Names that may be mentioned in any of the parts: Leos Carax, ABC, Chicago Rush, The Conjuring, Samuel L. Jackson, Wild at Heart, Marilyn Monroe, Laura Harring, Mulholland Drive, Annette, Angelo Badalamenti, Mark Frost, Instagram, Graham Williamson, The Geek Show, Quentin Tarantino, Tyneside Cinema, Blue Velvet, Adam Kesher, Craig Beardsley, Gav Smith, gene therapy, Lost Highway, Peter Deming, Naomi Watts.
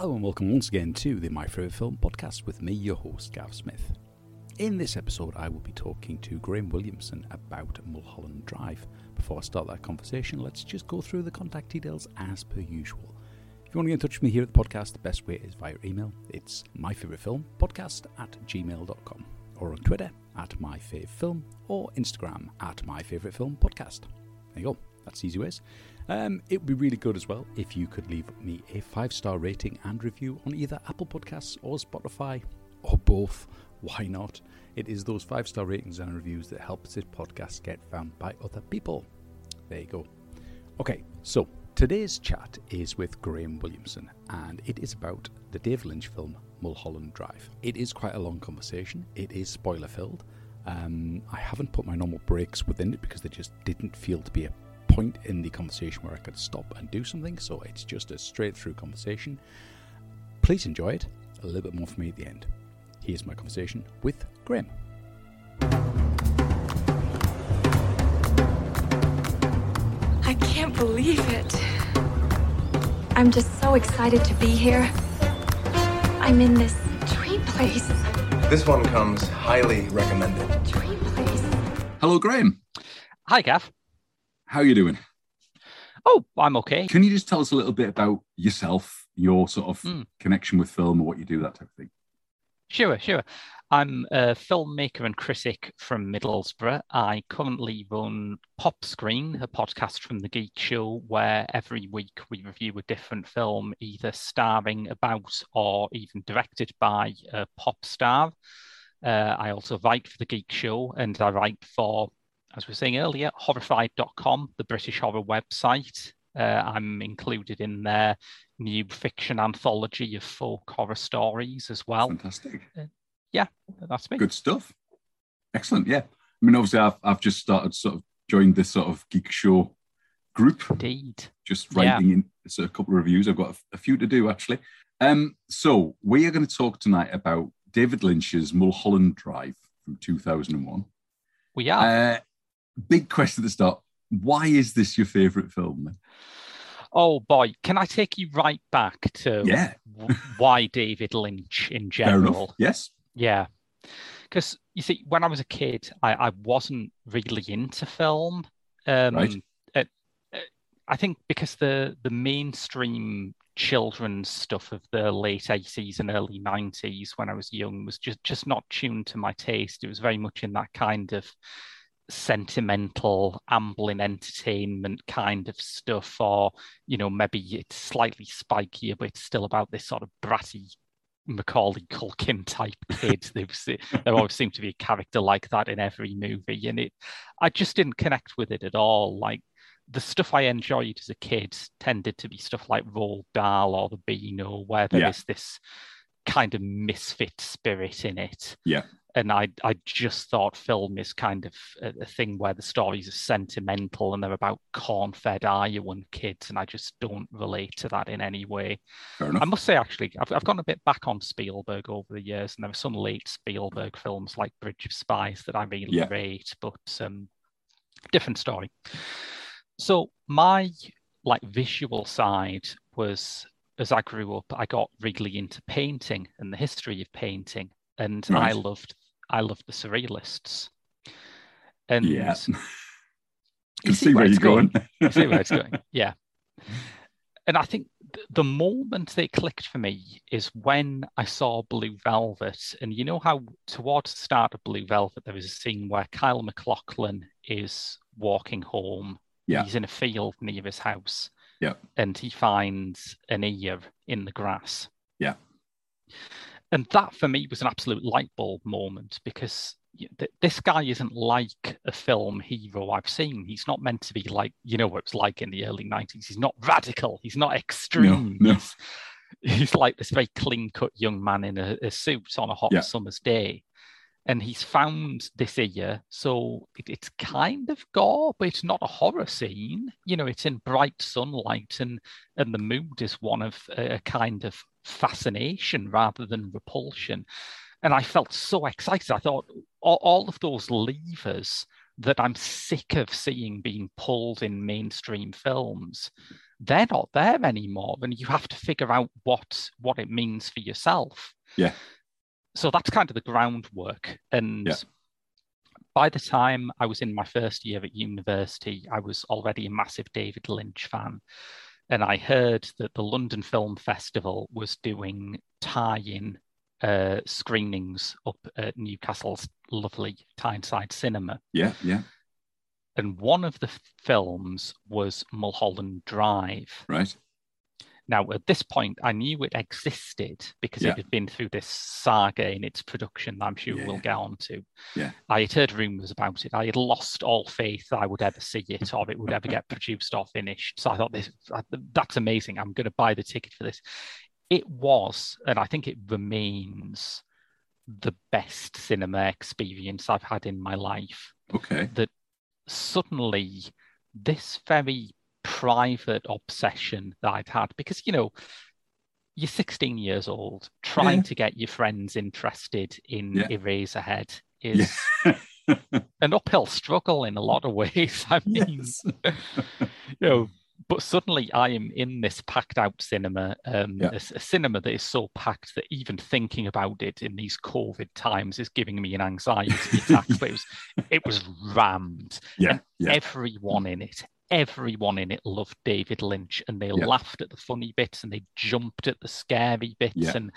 Hello and welcome once again to the My Favourite Film podcast with me, your host, Gav Smith. In this episode, I will be talking to Graham Williamson about Mulholland Drive. Before I start that conversation, let's just go through the contact details as per usual. If you want to get in touch with me here at the podcast, the best way is via email. It's myfavoritefilmpodcast@gmail.com or on Twitter @myfavfilm or Instagram @myfavoritefilmpodcast. There you go. That's easy ways. It would be really good as well if you could leave me a 5-star rating and review on either Apple Podcasts or Spotify, or both. Why not? It is those 5-star ratings and reviews that helps this podcast get found by other people. There you go. Okay, so today's chat is with Graham Williamson, and it is about the David Lynch film Mulholland Drive. It is quite a long conversation. It is spoiler-filled. I haven't put my normal breaks within it because they just didn't feel to be a point in the conversation where I could stop and do something, so it's just a straight through conversation. Please enjoy it. A little bit more for me at the end. Here's my conversation with Graham. I can't believe it. I'm just so excited to be here. I'm in this dream place. This one comes highly recommended. Dream place. Hello, Graham. Hi, Gav. How are you doing? Oh, I'm okay. Can you just tell us a little bit about yourself, your sort of connection with film and what you do, that type of thing? Sure. I'm a filmmaker and critic from Middlesbrough. I currently run Pop Screen, a podcast from The Geek Show, where every week we review a different film, either starring about or even directed by a pop star. I also write for The Geek Show, and I write for, as we were saying earlier, horrified.com, the British horror website. I'm included in their new fiction anthology of folk horror stories as well. Fantastic. Yeah, that's me. Good stuff. Excellent, yeah. I mean, obviously, I've just started sort of joined this sort of Geek Show group. Indeed. Just writing in so a couple of reviews. I've got a few to do, actually. So we are going to talk tonight about David Lynch's Mulholland Drive from 2001. We are. Big question at the start. Why is this your favourite film, then? Oh, boy. Can I take you right back to why David Lynch in general? Fair enough. Yes. Yeah. Because, you see, when I was a kid, I wasn't really into film. Right. I think because the mainstream children's stuff of the late 80s and early 90s when I was young was just not tuned to my taste. It was very much in that kind of sentimental ambling entertainment kind of stuff, or you know, maybe it's slightly spikier but it's still about this sort of bratty Macaulay Culkin type kid. There always seemed to be a character like that in every movie, and I just didn't connect with it at all. Like, the stuff I enjoyed as a kid tended to be stuff like Roald Dahl or The Beano, where there is this kind of misfit spirit in it. Yeah. And I just thought film is kind of a thing where the stories are sentimental and they're about corn-fed Iowan kids, and I just don't relate to that in any way. Fair enough. I must say, actually, I've gone a bit back on Spielberg over the years, and there are some late Spielberg films like Bridge of Spies that I really rate, but different story. So my visual side was, as I grew up, I got really into painting and the history of painting, and right. I loved the Surrealists. And you see where it's going. You see where it's going. Yeah. And I think the moment they clicked for me is when I saw Blue Velvet. And you know how towards the start of Blue Velvet, there was a scene where Kyle MacLachlan is walking home. Yeah. He's in a field near his house. Yeah. And he finds an ear in the grass. Yeah. And that, for me, was an absolute light bulb moment, because this guy isn't like a film hero I've seen. He's not meant to be like, you know, what it was like in the early 90s. He's not radical. He's not extreme. No. He's like this very clean-cut young man in a suit on a hot summer's day. And he's found this ear, so it's kind of gore, but it's not a horror scene. You know, it's in bright sunlight, and the mood is one of a kind of fascination rather than repulsion. And I felt so excited. I thought all of those levers that I'm sick of seeing being pulled in mainstream films, they're not there anymore, and you have to figure out what it means for yourself. Yeah. So that's kind of the groundwork. And yeah. By the time I was in my first year at university, I was already a massive David Lynch fan. And I heard that the London Film Festival was doing tie-in screenings up at Newcastle's lovely Tyneside Cinema. Yeah, yeah. And one of the films was Mulholland Drive. Right. Now, at this point, I knew it existed because it had been through this saga in its production that I'm sure we'll get on to. Yeah. I had heard rumours about it. I had lost all faith that I would ever see it or it would ever get produced or finished. So I thought, that's amazing. I'm going to buy the ticket for this. It was, and I think it remains, the best cinema experience I've had in my life. Okay. That suddenly this very private obsession that I'd had, because you're 16 years old trying to get your friends interested in Eraserhead is an uphill struggle in a lot of ways. I mean, but suddenly I am in this packed out cinema, a cinema that is so packed that even thinking about it in these COVID times is giving me an anxiety attack. But it was rammed. Yeah, yeah. Everyone in it loved David Lynch, and they laughed at the funny bits and they jumped at the scary bits. Yeah. And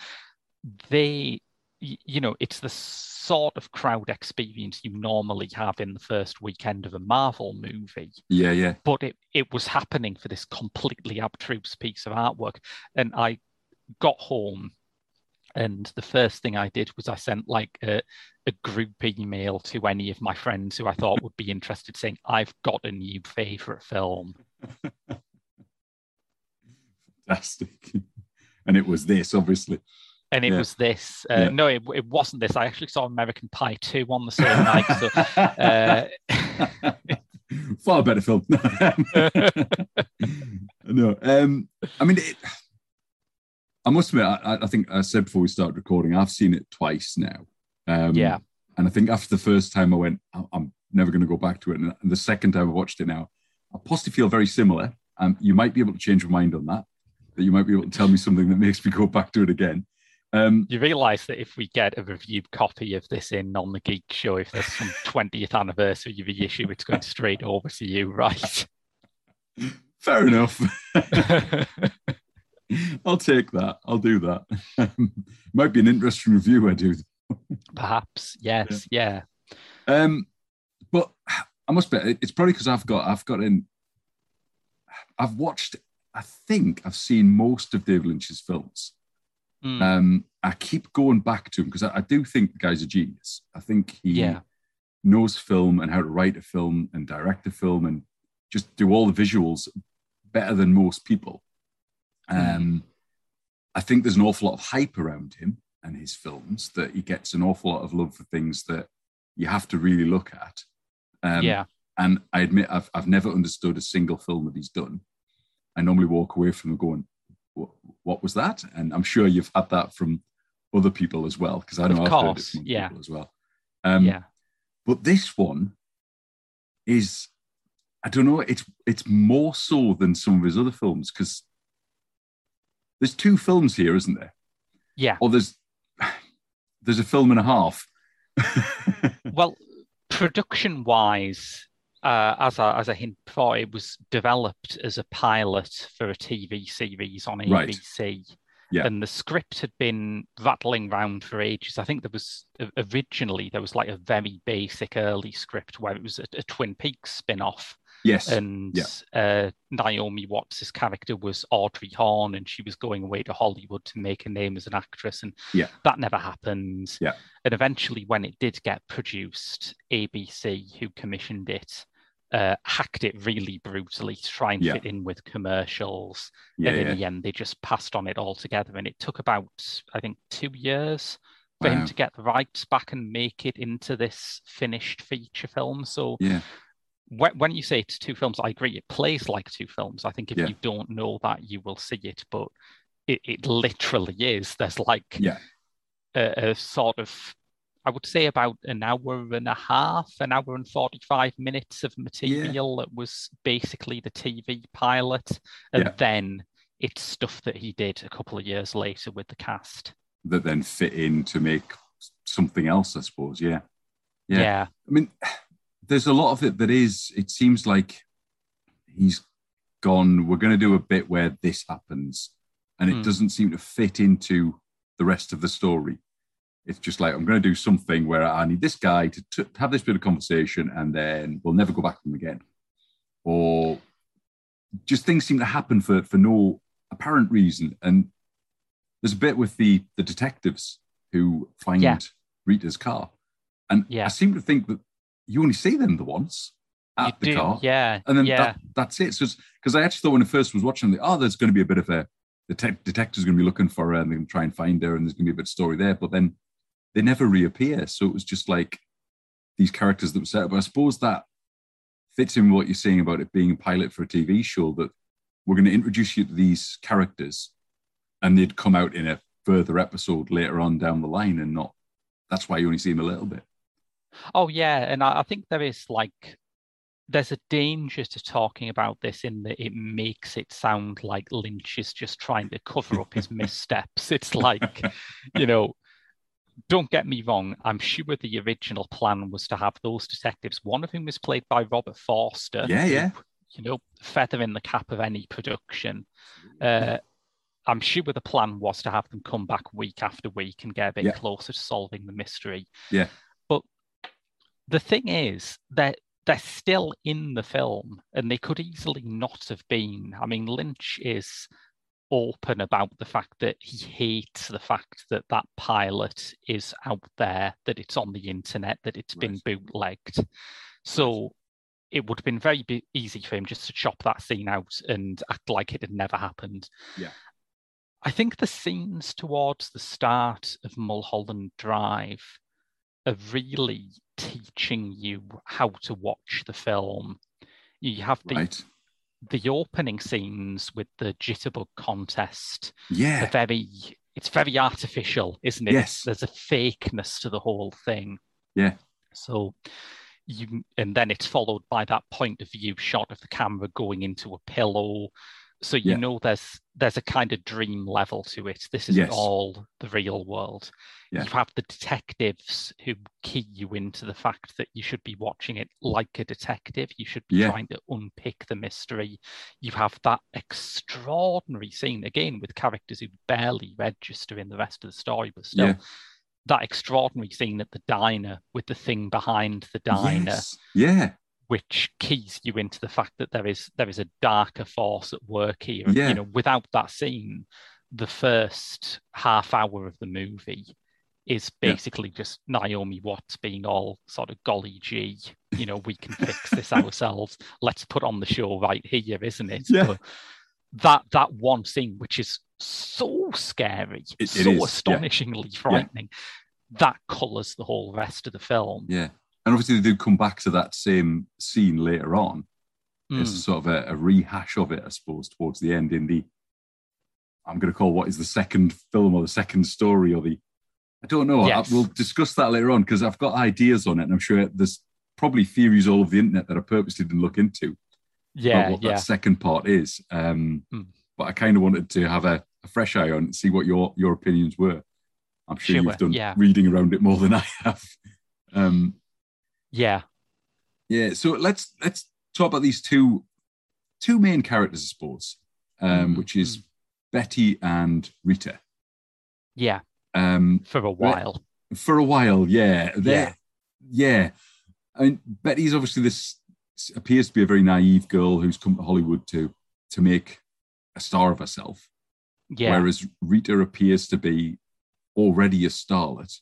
they, it's the sort of crowd experience you normally have in the first weekend of a Marvel movie. Yeah, yeah. But it was happening for this completely abstruse piece of artwork. And I got home, and the first thing I did was I sent a group email to any of my friends who I thought would be interested, saying, I've got a new favourite film. Fantastic. And it was this, obviously. And it was this. No, it wasn't this. I actually saw American Pie 2 on the same night. So, far better film. No. I mean, I must admit, I think I said before we started recording, I've seen it twice now. And I think after the first time I went, I'm never going to go back to it. And the second time I watched it now, I possibly feel very similar. You might be able to change your mind on that you might be able to tell me something that makes me go back to it again. You realise that if we get a reviewed copy of this in on The Geek Show, if there's some 20th anniversary reissue, it's going straight over to you, right? Fair enough. I'll take that. I'll do that. Might be an interesting review I do. Perhaps, yes, yeah. But I must admit, it's probably because I think I've seen most of David Lynch's films. I keep going back to him because I do think the guy's a genius. I think he knows film and how to write a film and direct a film and just do all the visuals better than most people. I think there's an awful lot of hype around him and his films, that he gets an awful lot of love for things that you have to really look at. And I admit, I've never understood a single film that he's done. I normally walk away from him going, what was that? And I'm sure you've had that from other people as well, because I know I've heard it from people as well. But this one is, I don't know, it's more so than some of his other films, because there's two films here, isn't there? Yeah. Or there's a film and a half. Well, production-wise, as a hint before, it was developed as a pilot for a TV series on ABC. Right. Yeah. And the script had been rattling round for ages. I think originally there was like a very basic early script where it was a Twin Peaks spin-off. Yes. And Naomi Watts' character was Audrey Horne, and she was going away to Hollywood to make a name as an actress, and that never happened. Yeah. And eventually, when it did get produced, ABC, who commissioned it, hacked it really brutally to try and fit in with commercials. Yeah, and in the end, they just passed on it altogether. And it took about, I think, 2 years for him to get the rights back and make it into this finished feature film. So when you say it's two films, I agree. It plays like two films. I think if you don't know that, you will see it, but it literally is. There's like a sort of I would say about an hour and a half, an hour and 45 minutes of material that was basically the TV pilot. And then it's stuff that he did a couple of years later with the cast. That then fit in to make something else, I suppose, yeah. I mean, there's a lot of it that is, it seems like he's gone, we're going to do a bit where this happens. And it doesn't seem to fit into the rest of the story. It's just like, I'm going to do something where I need this guy to have this bit of conversation and then we'll never go back to him again. Or just things seem to happen for no apparent reason. And there's a bit with the detectives who find Rita's car. And I seem to think that you only see them the once at the car. Yeah. And then that's it. So because I actually thought when I first was watching, there's going to be a bit of a, the detective's going to be looking for her and they're going to try and find her and there's going to be a bit of story there. But then they never reappear. So it was just like these characters that were set up. But I suppose that fits in with what you're saying about it being a pilot for a TV show, that we're going to introduce you to these characters and they'd come out in a further episode later on down the line and not. That's why you only see them a little bit. Oh, yeah. And I think there is like, there's a danger to talking about this in that it makes it sound like Lynch is just trying to cover up his missteps. It's like, you know, don't get me wrong. I'm sure the original plan was to have those detectives, one of whom was played by Robert Forster. Yeah. You know, feather in the cap of any production. I'm sure the plan was to have them come back week after week and get a bit closer to solving the mystery. Yeah. But the thing is that they're still in the film and they could easily not have been. I mean, Lynch is open about the fact that he hates the fact that that pilot is out there, that it's on the internet, that it's been bootlegged. So it would have been very easy for him just to chop that scene out and act like it had never happened. Yeah. I think the scenes towards the start of Mulholland Drive are really teaching you how to watch the film. You have the opening scenes with the jitterbug contest. Yeah. It's very artificial, isn't it? Yes. There's a fakeness to the whole thing. Yeah. So and then it's followed by that point of view shot of the camera going into a pillow. So you know there's a kind of dream level to it. This isn't all the real world. Yeah. You have the detectives who key you into the fact that you should be watching it like a detective. You should be trying to unpick the mystery. You have that extraordinary scene, again, with characters who barely register in the rest of the story, but still that extraordinary scene at the diner with the thing behind the diner. Yes. Yeah. Which keys you into the fact that there is a darker force at work here. Yeah. You know, without that scene, the first half hour of the movie is basically just Naomi Watts being all sort of golly gee, you know, we can fix this ourselves. Let's put on the show right here, isn't it? Yeah. But that one scene, which is so scary, it is astonishingly frightening, that colours the whole rest of the film. Yeah. And obviously they do come back to that same scene later on as sort of a rehash of it, I suppose, towards the end in the, I'm going to call what is the second film or the second story or the, I don't know. Yes. We'll discuss that later on because I've got ideas on it and I'm sure there's probably theories all over the internet that I purposely didn't look into about what that second part is. But I kind of wanted to have a fresh eye on it and see what your opinions were. I'm sure you've done reading around it more than I have. Yeah. So let's talk about these two main characters, I suppose, which is Betty and Rita. Yeah. For a while. Yeah. I mean, Betty's obviously this appears to be a very naive girl who's come to Hollywood to make a star of herself. Yeah. Whereas Rita appears to be already a starlet.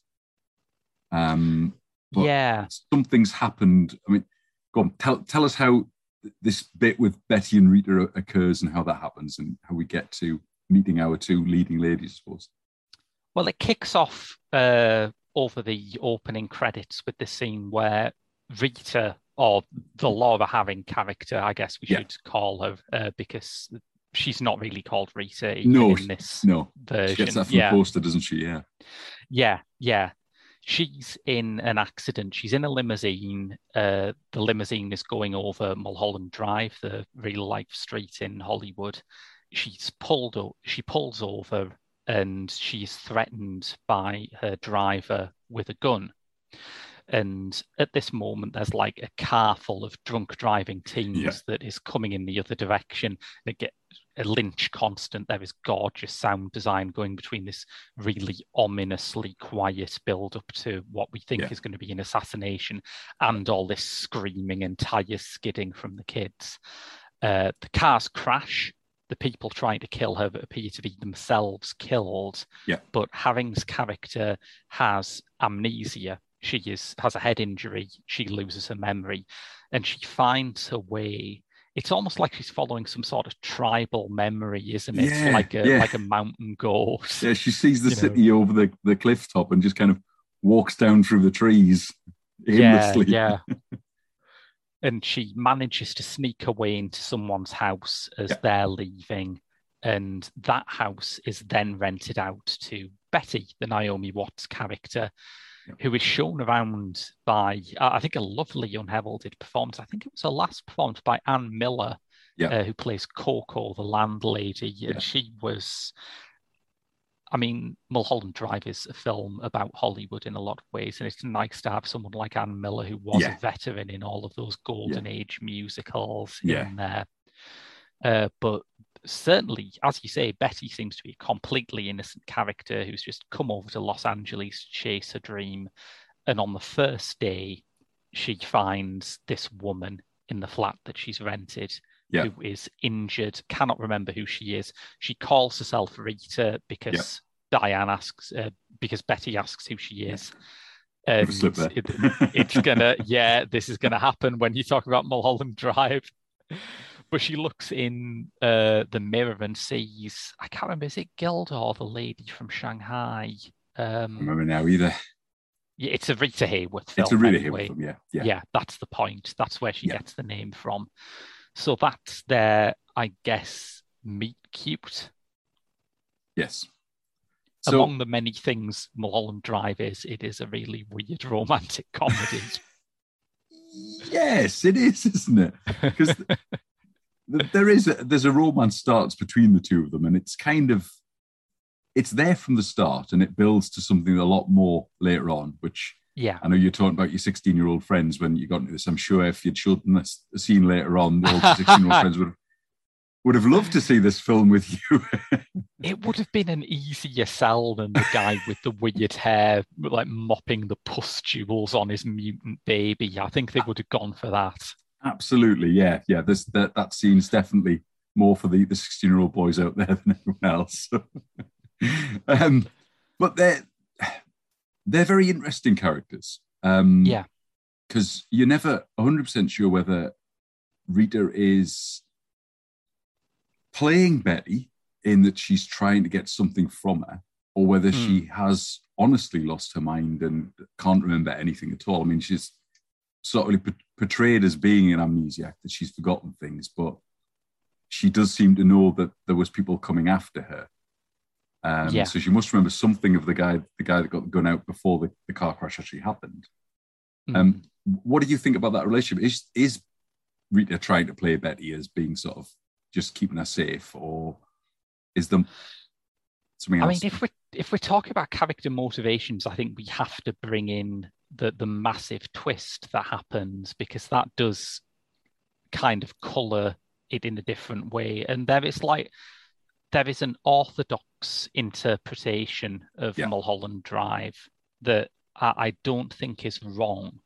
But something's happened. I mean, go on, tell us how this bit with Betty and Rita occurs and how that happens and how we get to meeting our two leading ladies, I suppose. Well, it kicks off over the opening credits with the scene where Rita, or the Laura Harring character, I guess we should call her, because she's not really called Rita in this version. She gets that from the poster, doesn't she? Yeah. she's in an accident. She's in a limousine. The limousine is going over Mulholland Drive, the real-life street in Hollywood. She pulls over and she's threatened by her driver with a gun. And at this moment, there's like a car full of drunk driving teens that is coming in the other direction. They get a Lynch constant. There is gorgeous sound design going between this really ominously quiet build-up to what we think is going to be an assassination and all this screaming and tires skidding from the kids. The cars crash. The people trying to kill her appear to be themselves killed. Yeah. But Harring's character has amnesia. She has a head injury, she loses her memory, and she finds her way. It's almost like she's following some sort of tribal memory, isn't it? Yeah, it's like a mountain ghost. Yeah, she sees the city over the cliff top and just kind of walks down through the trees aimlessly. Yeah. And she manages to sneak away into someone's house as they're leaving. And that house is then rented out to Betty, the Naomi Watts character, who is shown around by, I think, a lovely unheralded performance. I think it was her last performance by Ann Miller, who plays Coco, the landlady. Yeah. And she was, I mean, Mulholland Drive is a film about Hollywood in a lot of ways, and it's nice to have someone like Ann Miller, who was a veteran in all of those golden age musicals in there. But certainly, as you say, Betty seems to be a completely innocent character who's just come over to Los Angeles to chase her dream. And on the first day, she finds this woman in the flat that she's rented who is injured, cannot remember who she is. She calls herself Rita because because Betty asks who she is. And this is gonna happen when you talk about Mulholland Drive. But she looks in the mirror and sees, I can't remember, is it Gilda or the lady from Shanghai? I don't remember now either. Yeah, it's a Rita Hayworth film. It's a Rita Hayworth film, yeah, that's the point. That's where she gets the name from. So that's their, I guess, meet cute. Yes. Among the many things Mulholland Drive is, it is a really weird romantic comedy. Yes, it is, isn't it? Because... There's a romance starts between the two of them, and it's there from the start, and it builds to something a lot more later on, which I know you're talking about your 16-year-old friends when you got into this. I'm sure if you'd showed them a scene later on, all the 16-year-old friends would have loved to see this film with you. It would have been an easier sell than the guy with the weird hair, like mopping the pustules on his mutant baby. I think they would have gone for that. Absolutely, yeah. That scene's definitely more for the 16-year-old boys out there than anyone else. But they're very interesting characters. Because you're never 100% sure whether Rita is playing Betty in that she's trying to get something from her, or whether she has honestly lost her mind and can't remember anything at all. I mean, she's sort of portrayed as being an amnesiac, that she's forgotten things, but she does seem to know that there was people coming after her. So she must remember something of the guy that got the gun out before the car crash actually happened. What do you think about that relationship? Is Rita trying to play Betty as being sort of just keeping her safe, or is there something else? I mean, if we're talking about character motivations, I think we have to bring in the massive twist that happens, because that does kind of colour it in a different way. And there is an orthodox interpretation of Mulholland Drive that I don't think is wrong.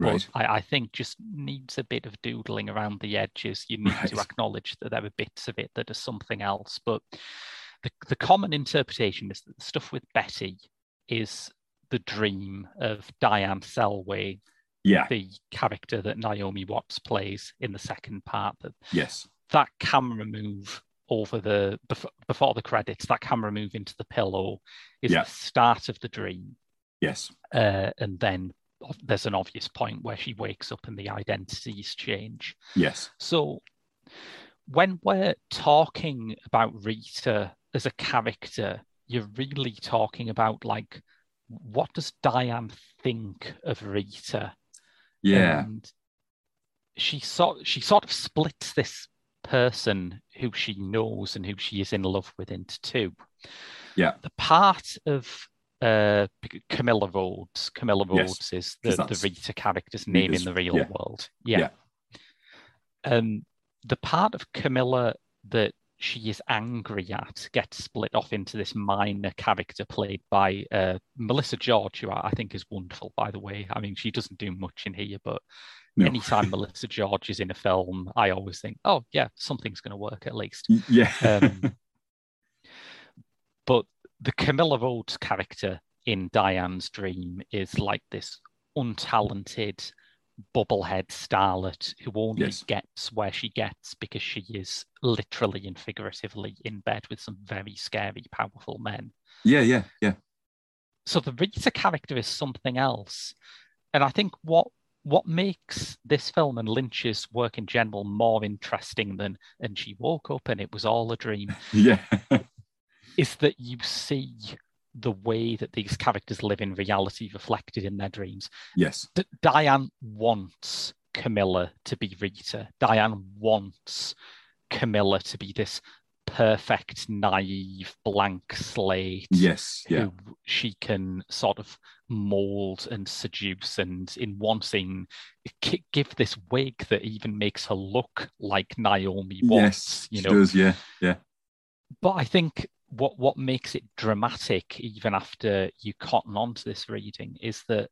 Right. But I think just needs a bit of doodling around the edges. You need to acknowledge that there are bits of it that are something else. But the common interpretation is that the stuff with Betty is the dream of Diane Selway, the character that Naomi Watts plays in the second part. That camera move over before the credits, that camera move into the pillow is the start of the dream. Yes. And then there's an obvious point where she wakes up and the identities change. Yes. So when we're talking about Rita as a character, you're really talking about like what does Diane think of Rita? Yeah. And she sort of splits this person who she knows and who she is in love with into two. Yeah. The part of Camilla Rhodes is the Rita character's name in the real world. Yeah. The part of Camilla that she is angry at gets split off into this minor character played by Melissa George, who I think is wonderful, by the way. I mean, she doesn't do much in here, but anytime Melissa George is in a film, I always think, oh, yeah, something's going to work at least. Yeah. But the Camilla Rhodes character in Diane's Dream is like this untalented bubblehead starlet who only gets where she gets because she is literally and figuratively in bed with some very scary, powerful men. Yeah. So the Rita character is something else. And I think what makes this film and Lynch's work in general more interesting than "and she woke up and it was all a dream" is that you see the way that these characters live in reality reflected in their dreams. Yes. Diane wants Camilla to be Rita. Diane wants Camilla to be this perfect, naive, blank slate who she can sort of mould and seduce, and in one scene give this wig that even makes her look like Naomi Watts. Yes, you know? She does, yeah. But I think what makes it dramatic, even after you cotton on to this reading, is that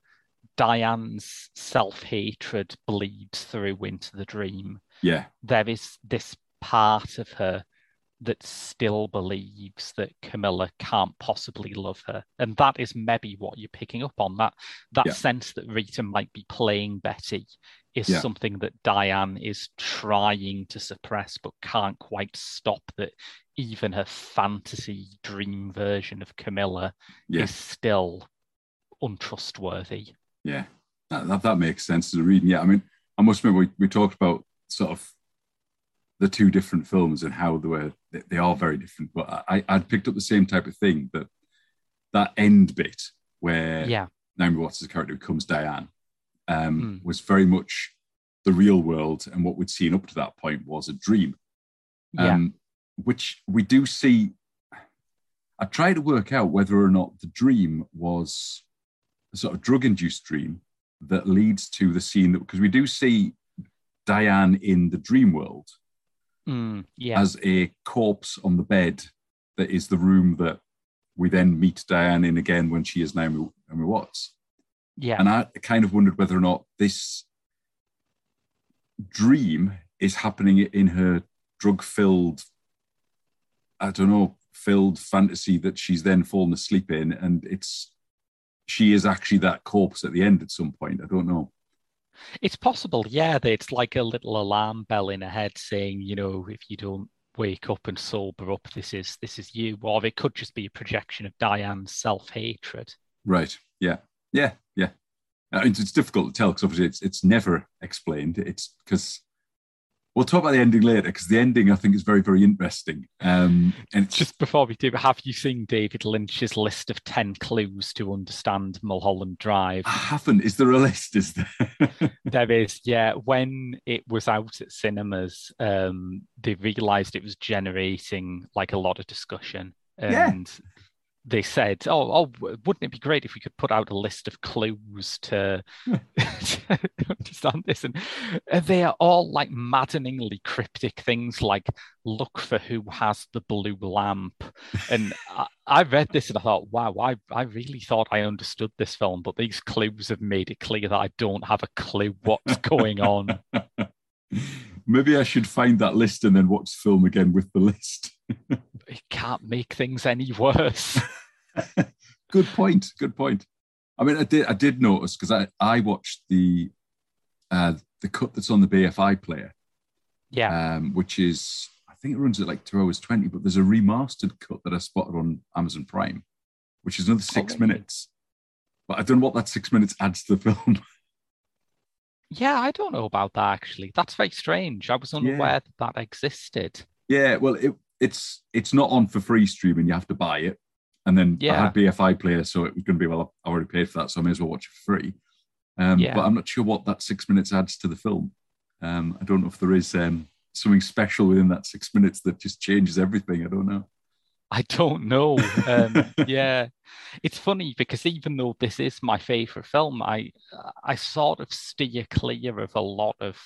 Diane's self-hatred bleeds through into the dream. Yeah. There is this part of her that still believes that Camilla can't possibly love her. And that is maybe what you're picking up on. That sense that Rita might be playing Betty is something that Diane is trying to suppress but can't quite stop, that even her fantasy dream version of Camilla is still untrustworthy. Yeah, that makes sense as a reading. Yeah, I mean, I must admit, we talked about sort of the two different films and how they are very different, but I'd picked up the same type of thing, that end bit where Naomi Watts' character becomes Diane was very much the real world, and what we'd seen up to that point was a dream. Which we do see. I try to work out whether or not the dream was a sort of drug-induced dream that leads to the scene, because we do see Diane in the dream world as a corpse on the bed that is the room that we then meet Diane in again when she is Naomi Watts. Yeah. And I kind of wondered whether or not this dream is happening in her drug-filled, filled fantasy that she's then fallen asleep in, and she is actually that corpse at the end at some point. I don't know. It's possible, yeah, that it's like a little alarm bell in her head saying, you know, if you don't wake up and sober up, this is you. Or it could just be a projection of Diane's self-hatred. Right, yeah. It's difficult to tell, because obviously it's never explained. It's because... We'll talk about the ending later, because the ending, I think, is very, very interesting. And just before we do, have you seen David Lynch's list of 10 clues to understand Mulholland Drive? I haven't. Is there a list? Is there? There is, yeah. When it was out at cinemas, they realised it was generating like a lot of discussion. And they said, wouldn't it be great if we could put out a list of clues to understand this? And they are all like maddeningly cryptic things like, look for who has the blue lamp. And I read this and I thought, wow, I really thought I understood this film, but these clues have made it clear that I don't have a clue what's going on. Maybe I should find that list and then watch the film again with the list. It can't make things any worse. Good point. I mean, I did notice, because I watched the cut that's on the BFI Player. Yeah. Which is, I think it runs at like 2 hours 20, but there's a remastered cut that I spotted on Amazon Prime, which is another 6 minutes. But I don't know what that 6 minutes adds to the film. Yeah, I don't know about that, actually. That's very strange. I was unaware that existed. Yeah, well, it's not on for free streaming. You have to buy it. And then I had BFI Player, so it was going to be, well, I already paid for that, so I may as well watch it for free. But I'm not sure what that 6 minutes adds to the film. I don't know if there is something special within that 6 minutes that just changes everything. I don't know. It's funny because even though this is my favourite film, I sort of steer clear of a lot of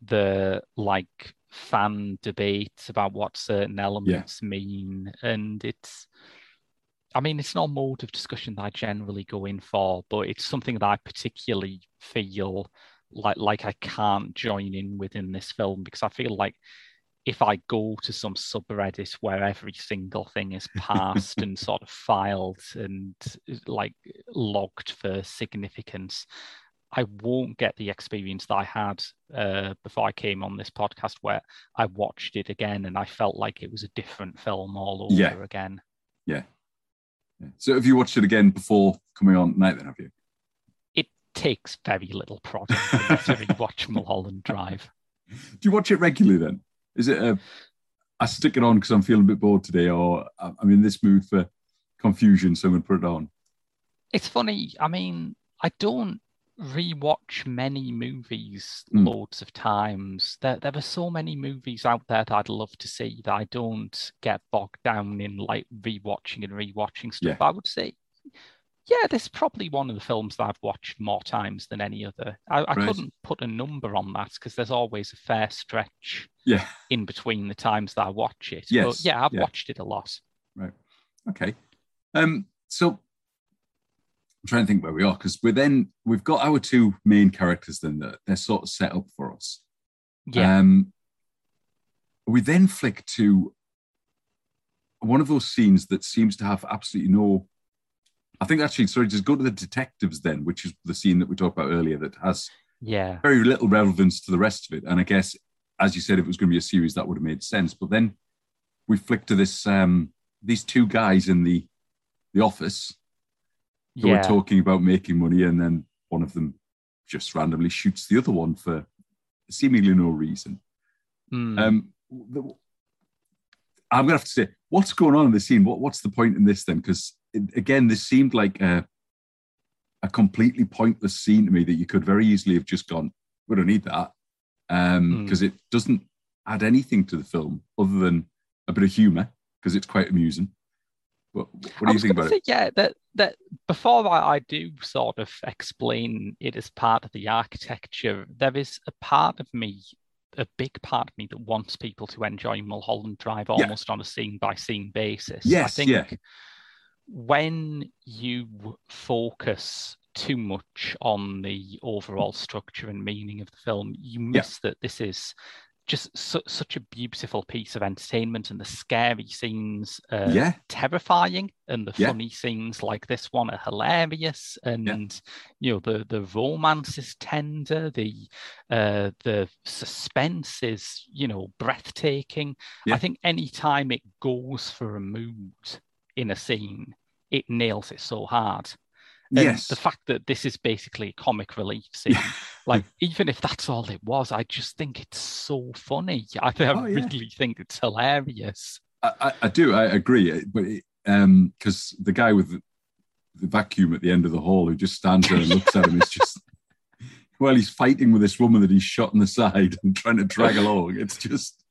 the like fan debates about what certain elements mean, and it's, I mean, it's not a mode of discussion that I generally go in for, but it's something that I particularly feel like I can't join in within this film, because I feel like if I go to some subreddit where every single thing is parsed and sort of filed and like logged for significance, I won't get the experience that I had before I came on this podcast, where I watched it again and I felt like it was a different film all over again. Yeah. So have you watched it again before coming on tonight then, have you? It takes very little product to rewatch Mulholland Drive. Do you watch it regularly then? Is it a, I stick it on because I'm feeling a bit bored today, or I'm in this mood for confusion, so I'm going to put it on? It's funny. I mean, I don't rewatch many movies loads of times. There are so many movies out there that I'd love to see that I don't get bogged down in like rewatching stuff. I would say, this is probably one of the films that I've watched more times than any other. I couldn't put a number on that because there's always a fair stretch in between the times that I watch it. Yes. But I've watched it a lot. Right. Okay. So I'm trying to think where we are, because we've got our two main characters then that they're sort of set up for us. Yeah. We then flick to one of those scenes that seems to have absolutely no... I think actually, sorry, just go to the detectives then, which is the scene that we talked about earlier that has very little relevance to the rest of it. And I guess, as you said, if it was going to be a series, that would have made sense. But then we flick to this these two guys in the office who are talking about making money, and then one of them just randomly shoots the other one for seemingly no reason. I'm going to have to say, what's going on in this scene? What's the point in this then? Because again, this seemed like a completely pointless scene to me that you could very easily have just gone, we don't need that, because it doesn't add anything to the film other than a bit of humour, because it's quite amusing. But what do you think about it? That before I do sort of explain it as part of the architecture, there is a big part of me that wants people to enjoy Mulholland Drive almost on a scene-by-scene basis. Yes, I think when you focus too much on the overall structure and meaning of the film, you miss that this is just such a beautiful piece of entertainment, and the scary scenes are terrifying, and the funny scenes like this one are hilarious, and you know, the romance is tender, the suspense is, you know, breathtaking. I think any time it goes for a mood in a scene, it nails it so hard. And the fact that this is basically a comic relief scene, like even if that's all it was, I just think it's so funny. I really think it's hilarious. I agree, but because the guy with the vacuum at the end of the hall who just stands there and looks at him, it's just, well, he's fighting with this woman that he's shot in the side and trying to drag along. It's just,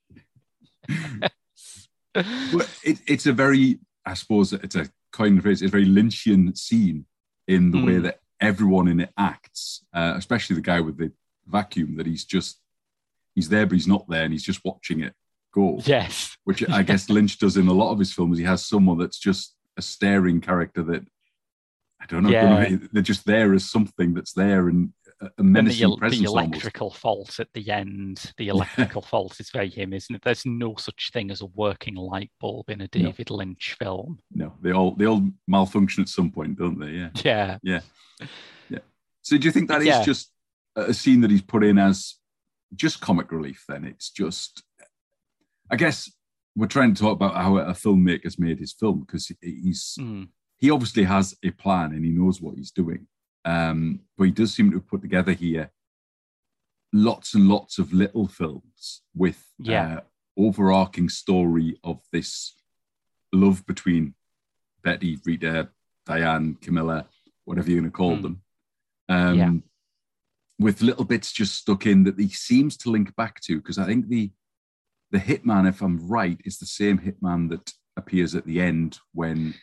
but it's a very, I suppose it's a coin phrase, it's a very Lynchian scene in the way that everyone in it acts, especially the guy with the vacuum, that he's there, but he's not there, and he's just watching it go. Yes. Which I guess Lynch does in a lot of his films. He has someone that's just a staring character that, I don't know, they're just there as something that's there, and a menacing presence. The electrical fault at the end, fault is very him, isn't it? There's no such thing as a working light bulb in a David Lynch film. No, they all malfunction at some point, don't they? Yeah. So do you think that is just a scene that he's put in as just comic relief then? It's just, I guess we're trying to talk about how a filmmaker's made his film, because he obviously has a plan and he knows what he's doing. But he does seem to have put together here lots and lots of little films with overarching story of this love between Betty, Rita, Diane, Camilla, whatever you're going to call them. With little bits just stuck in that he seems to link back to, because I think the hitman, if I'm right, is the same hitman that appears at the end when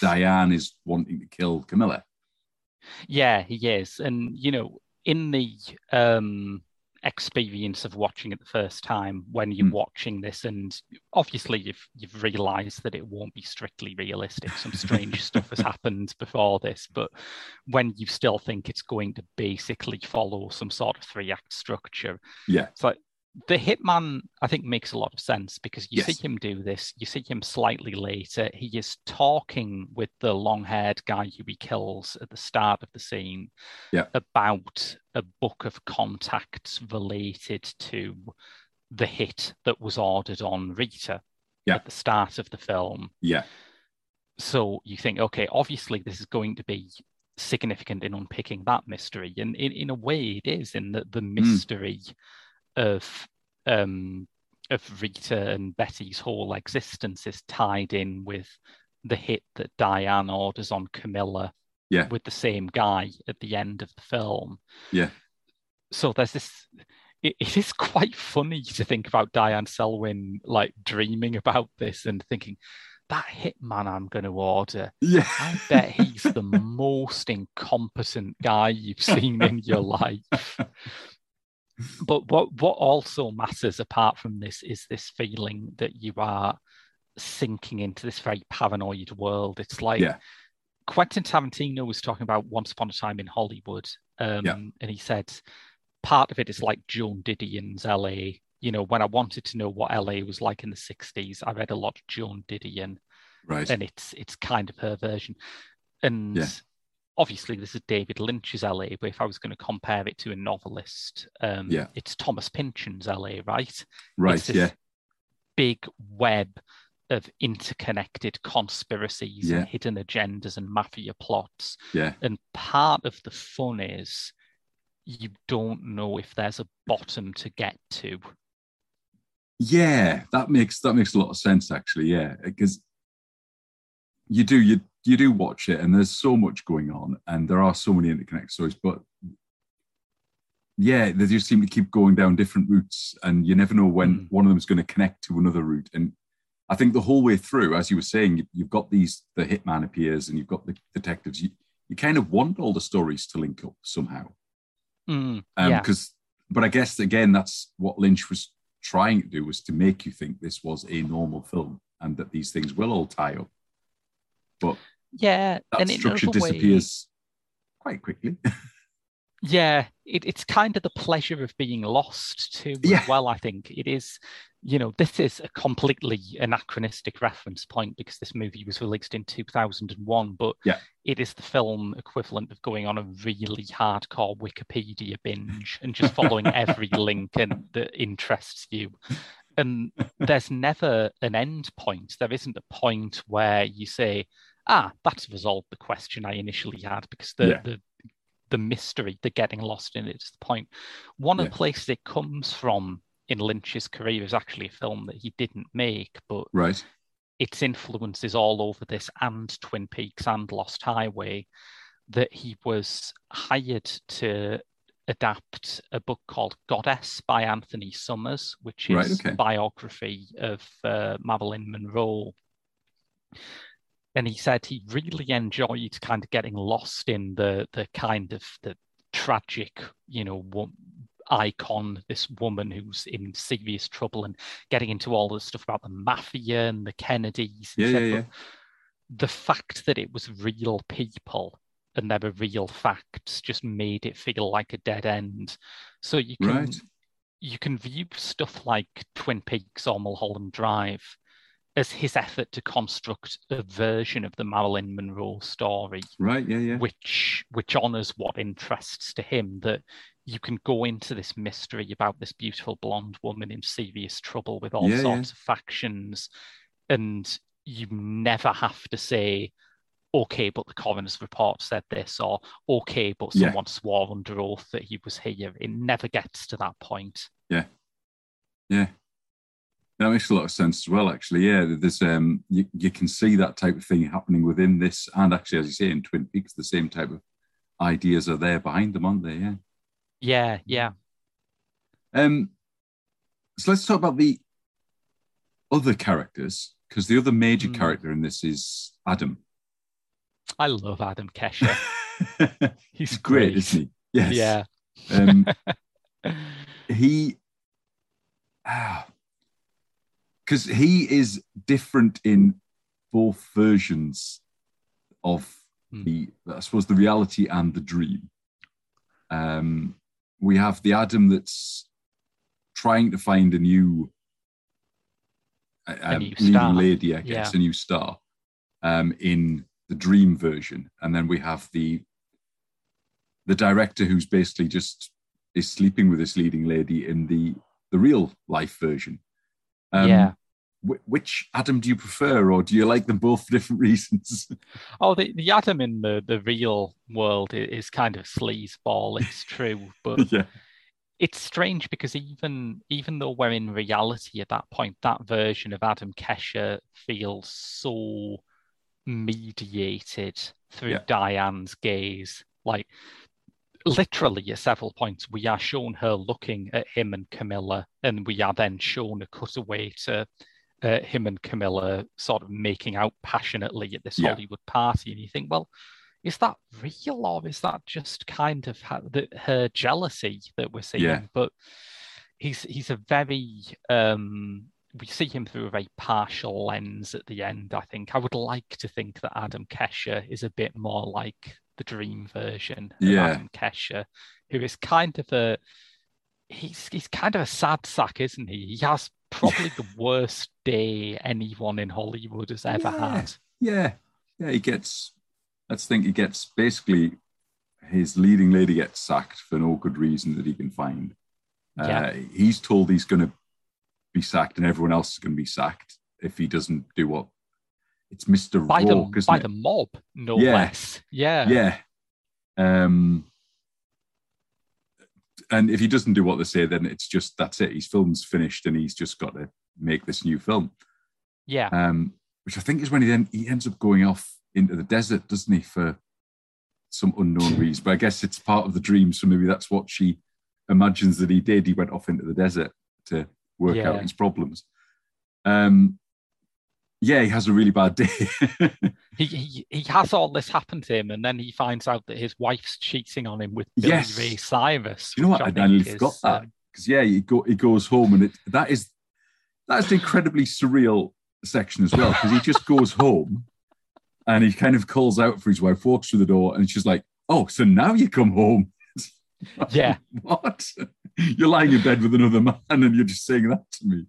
Diane is wanting to kill Camilla. Yeah, he is. And, you know, in the experience of watching it the first time, when you're watching this, and obviously you've realised that it won't be strictly realistic. Some strange stuff has happened before this, but when you still think it's going to basically follow some sort of three-act structure. Yeah. It's like, the hitman, I think, makes a lot of sense, because you see him do this, you see him slightly later. He is talking with the long-haired guy who he kills at the start of the scene about a book of contacts related to the hit that was ordered on Rita at the start of the film. Yeah. So you think, okay, obviously this is going to be significant in unpicking that mystery. And in a way it is, in that the mystery... of Rita and Betty's whole existence is tied in with the hit that Diane orders on Camilla with the same guy at the end of the film. Yeah. So there's this... It is quite funny to think about Diane Selwyn dreaming about this and thinking, that hitman I'm going to order, I bet he's the most incompetent guy you've seen in your life. But what also matters apart from this is this feeling that you are sinking into this very paranoid world. It's like Quentin Tarantino was talking about Once Upon a Time in Hollywood, and he said part of it is like Joan Didion's LA. You know, when I wanted to know what LA was like in the 60s, I read a lot of Joan Didion, and it's kind of her version. And obviously, this is David Lynch's LA, but if I was going to compare it to a novelist, it's Thomas Pynchon's LA, right? Right, it's this big web of interconnected conspiracies and hidden agendas and mafia plots. Yeah. And part of the fun is you don't know if there's a bottom to get to. Yeah, that makes a lot of sense, actually, because you do watch it, and there's so much going on, and there are so many interconnected stories, but they just seem to keep going down different routes, and you never know when one of them is going to connect to another route. And I think the whole way through, as you were saying, you've got the hitman appears, and you've got the detectives. You kind of want all the stories to link up somehow. But I guess, again, that's what Lynch was trying to do, was to make you think this was a normal film and that these things will all tie up. But that structure disappears quite quickly. It's kind of the pleasure of being lost too. As well, I think it is. You know, this is a completely anachronistic reference point, because this movie was released in 2001, but it is the film equivalent of going on a really hardcore Wikipedia binge and just following every link and that interests you. And there's never an end point. There isn't a point where you say, that's resolved the question I initially had, because the mystery, the getting lost in it, is the point. One of the places it comes from in Lynch's career is actually a film that he didn't make, but its influence is all over this and Twin Peaks and Lost Highway, that he was hired to adapt a book called Goddess by Anthony Summers, which is a biography of Marilyn Monroe. And he said he really enjoyed kind of getting lost in the kind of the tragic, you know, icon, this woman who's in serious trouble, and getting into all the stuff about the mafia and the Kennedys. And the fact that it was real people and there were real facts just made it feel like a dead end. So you can view stuff like Twin Peaks or Mulholland Drive as his effort to construct a version of the Marilyn Monroe story, which honours what interests to him. That you can go into this mystery about this beautiful blonde woman in serious trouble with all sorts of factions, and you never have to say, okay, but the coroner's report said this, or okay, but someone swore under oath that he was here. It never gets to that point. Yeah. Yeah. That makes a lot of sense as well, actually. Yeah, there's you can see that type of thing happening within this, and actually, as you say, in Twin Peaks, the same type of ideas are there behind them, aren't they? Yeah. Yeah, yeah. So let's talk about the other characters, because the other major character in this is Adam. I love Adam Kesher. He's great, isn't he? Yes. Yeah. Because he is different in both versions of the, I suppose, the reality and the dream. We have the Adam that's trying to find a new leading lady, I guess, a new star in the dream version. And then we have the director who's basically just is sleeping with this leading lady in the real life version. Which Adam do you prefer, or do you like them both for different reasons? Oh, the Adam in the real world is kind of sleazeball, it's true. But it's strange because even though we're in reality at that point, that version of Adam Kesher feels so mediated through Diane's gaze. Like, literally at several points, we are shown her looking at him and Camilla, and we are then shown a cutaway to him and Camilla sort of making out passionately at this Hollywood party. And you think, well, is that real, or is that just kind of her jealousy that we're seeing? Yeah. But he's a very... we see him through a very partial lens at the end, I think. I would like to think that Adam Kesher is a bit more like the dream version of Adam Kesher, who is kind of he's kind of a sad sack, isn't he? He has probably the worst day anyone in Hollywood has ever had. Yeah. Yeah, he gets basically his leading lady gets sacked for no good reason that he can find. He's told he's going to be sacked, and everyone else is going to be sacked if he doesn't do what it's Mr. Rourke, isn't it? By the mob, no less. Yeah. And if he doesn't do what they say, then it's just, that's it. His film's finished and he's just got to make this new film. Yeah. Which I think is when he ends up going off into the desert, doesn't he, for some unknown reason. But I guess it's part of the dream, so maybe that's what she imagines that he did. He went off into the desert to work out his problems. He has a really bad day. he has all this happen to him, and then he finds out that his wife's cheating on him with Billy Ray Cyrus. You know what? I nearly forgot that, because he goes home, and that is an incredibly surreal section as well, because he just goes home and he kind of calls out for his wife, walks through the door, and she's like, "Oh, so now you come home." Yeah. What? You're lying in bed with another man and you're just saying that to me.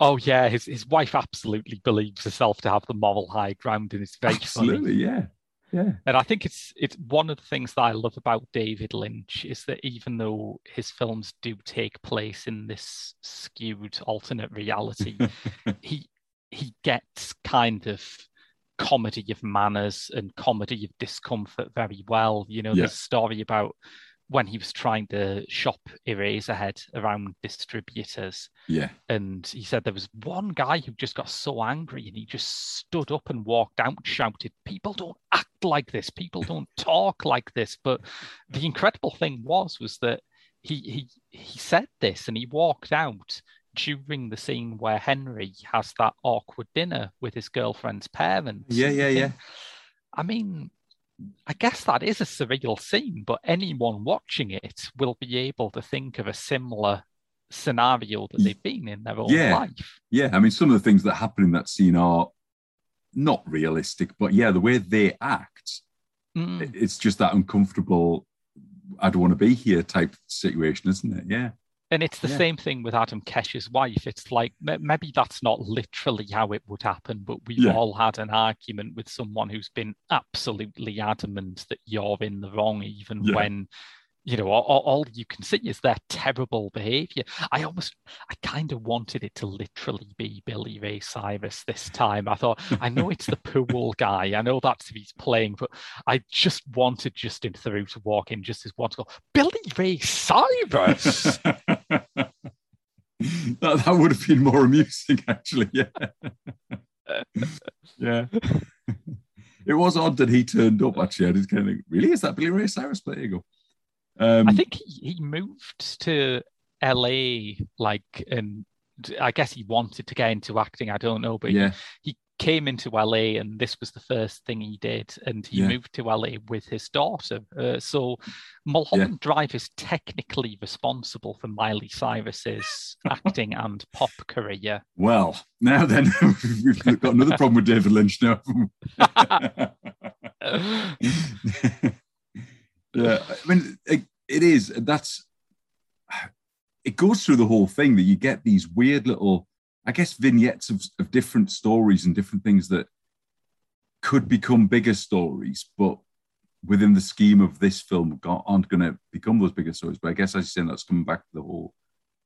Oh, yeah. His wife absolutely believes herself to have the moral high ground, and it's very absolutely, funny. Yeah. And I think it's one of the things that I love about David Lynch is that even though his films do take place in this skewed alternate reality, he gets kind of comedy of manners and comedy of discomfort very well. You know, this story about when he was trying to shop Eraserhead around distributors. Yeah. And he said there was one guy who just got so angry and he just stood up and walked out and shouted, "People don't act like this. People don't talk like this." But the incredible thing was that he said this and he walked out during the scene where Henry has that awkward dinner with his girlfriend's parents. Yeah. I mean... I guess that is a surreal scene, but anyone watching it will be able to think of a similar scenario that they've been in their own life. Yeah, I mean, some of the things that happen in that scene are not realistic, but the way they act, it's just that uncomfortable, I don't want to be here type situation, isn't it? Yeah. And it's the same thing with Adam Kesher's wife. It's like, maybe that's not literally how it would happen, but we've all had an argument with someone who's been absolutely adamant that you're in the wrong, even when, you know, all you can see is their terrible behaviour. I kind of wanted it to literally be Billy Ray Cyrus this time. I thought, I know it's the pool guy. I know that's who he's playing, but I just wanted Justin Theroux to walk in just as one to go, "Billy Ray Cyrus!" That would have been more amusing, actually. Yeah. Yeah. It was odd that he turned up, actually. I just kind of think, really? Is that Billy Ray Cyrus? But there you go. I think he moved to LA, like, and I guess he wanted to get into acting. I don't know, but yeah. He came into LA and this was the first thing he did, and he moved to LA with his daughter. So Mulholland Drive is technically responsible for Miley Cyrus's acting and pop career. Well, now then, we've got another problem with David Lynch now. Yeah, I mean, it is. It goes through the whole thing that you get these weird little, I guess, vignettes of different stories and different things that could become bigger stories, but within the scheme of this film aren't going to become those bigger stories. But I guess, as you're saying, that's coming back to the whole,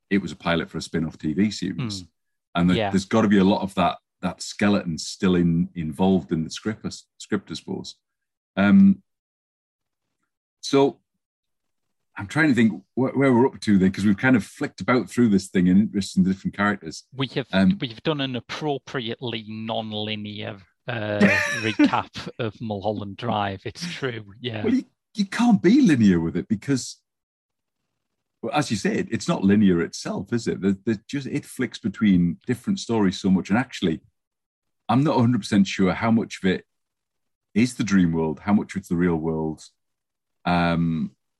it was a pilot for a spin-off TV series. And there's got to be a lot of that skeleton still involved in the script, I suppose. So I'm trying to think where we're up to there, because we've kind of flicked about through this thing and interest in different characters. We have we've done an appropriately non-linear recap of Mulholland Drive. It's true, yeah. Well, you can't be linear with it because, well, as you said, it's not linear itself, is it? It flicks between different stories so much. And actually, I'm not 100% sure how much of it is the dream world, how much it's the real world.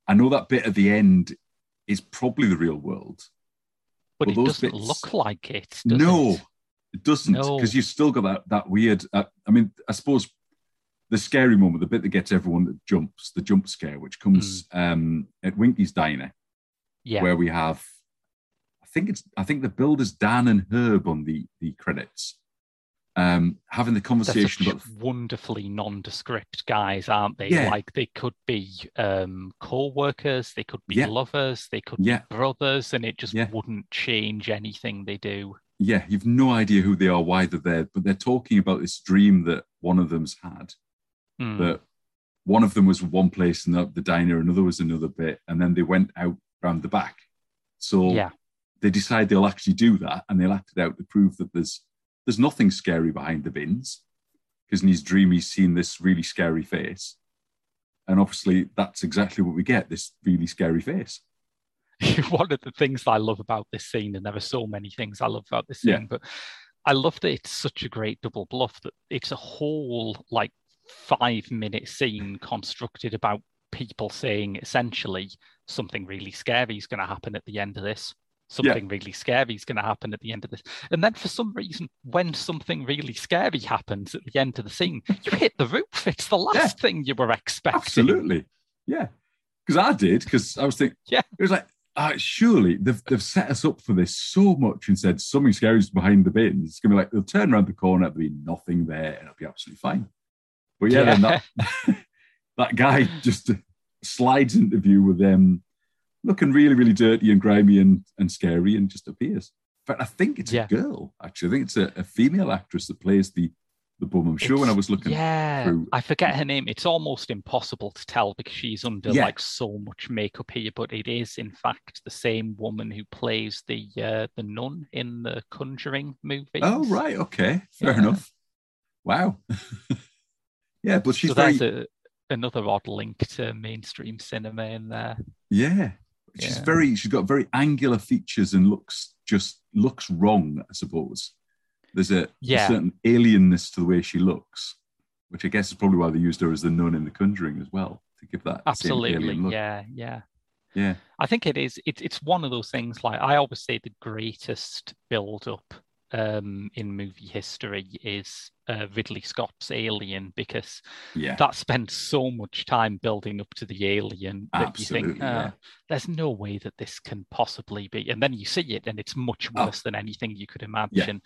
I know that bit at the end is probably the real world. But it doesn't look like it, does it? It doesn't, because you've still got that weird... I mean, I suppose the scary moment, the bit that gets everyone that jumps, the jump scare, which comes at Winky's Diner, where we have... I think the builders Dan and Herb on the credits, having the conversation about wonderfully nondescript guys, aren't they? Yeah. Like they could be co-workers, they could be lovers, they could be brothers, and it just wouldn't change anything they do. Yeah, you've no idea who they are, why they're there, but they're talking about this dream that one of them's had. That one of them was one place and the diner, another was another bit, and then they went out round the back. So they decide they'll actually do that, and they'll act it out to prove that there's nothing scary behind the bins, because in his dream he's seen this really scary face. And obviously that's exactly what we get, this really scary face. One of the things that I love about this scene, and there are so many things I love about this scene, but I love that it's such a great double bluff, that it's a whole like 5-minute scene constructed about people saying essentially something really scary is going to happen at the end of this. Something really scary is going to happen at the end of this. And then for some reason, when something really scary happens at the end of the scene, you hit the roof. It's the last thing you were expecting. Absolutely. Yeah. Because I was thinking, it was like, surely they've set us up for this so much and said something scary is behind the bins. It's going to be like, they'll turn around the corner, there'll be nothing there, and it'll be absolutely fine. But then that guy just slides into view with them, looking really, really dirty and grimy and scary, and just appears. In fact, I think it's a girl, actually. I think it's a female actress that plays the bum. I'm sure when I was looking through... I forget her name. It's almost impossible to tell because she's under like so much makeup here, but it is, in fact, the same woman who plays the nun in the Conjuring movie. Oh, right. Okay. Fair enough. Wow. But she's very... There's another odd link to mainstream cinema in there. Yeah. She's got very angular features and looks wrong, I suppose. There's a certain alienness to the way she looks, which I guess is probably why they used her as the nun in The Conjuring as well, to give that same alien look. Yeah. I think it is. It's one of those things. Like I always say, the greatest build-up in movie history is Ridley Scott's Alien, because that spent so much time building up to the alien that you think there's no way that this can possibly be, and then you see it and it's much worse than anything you could imagine.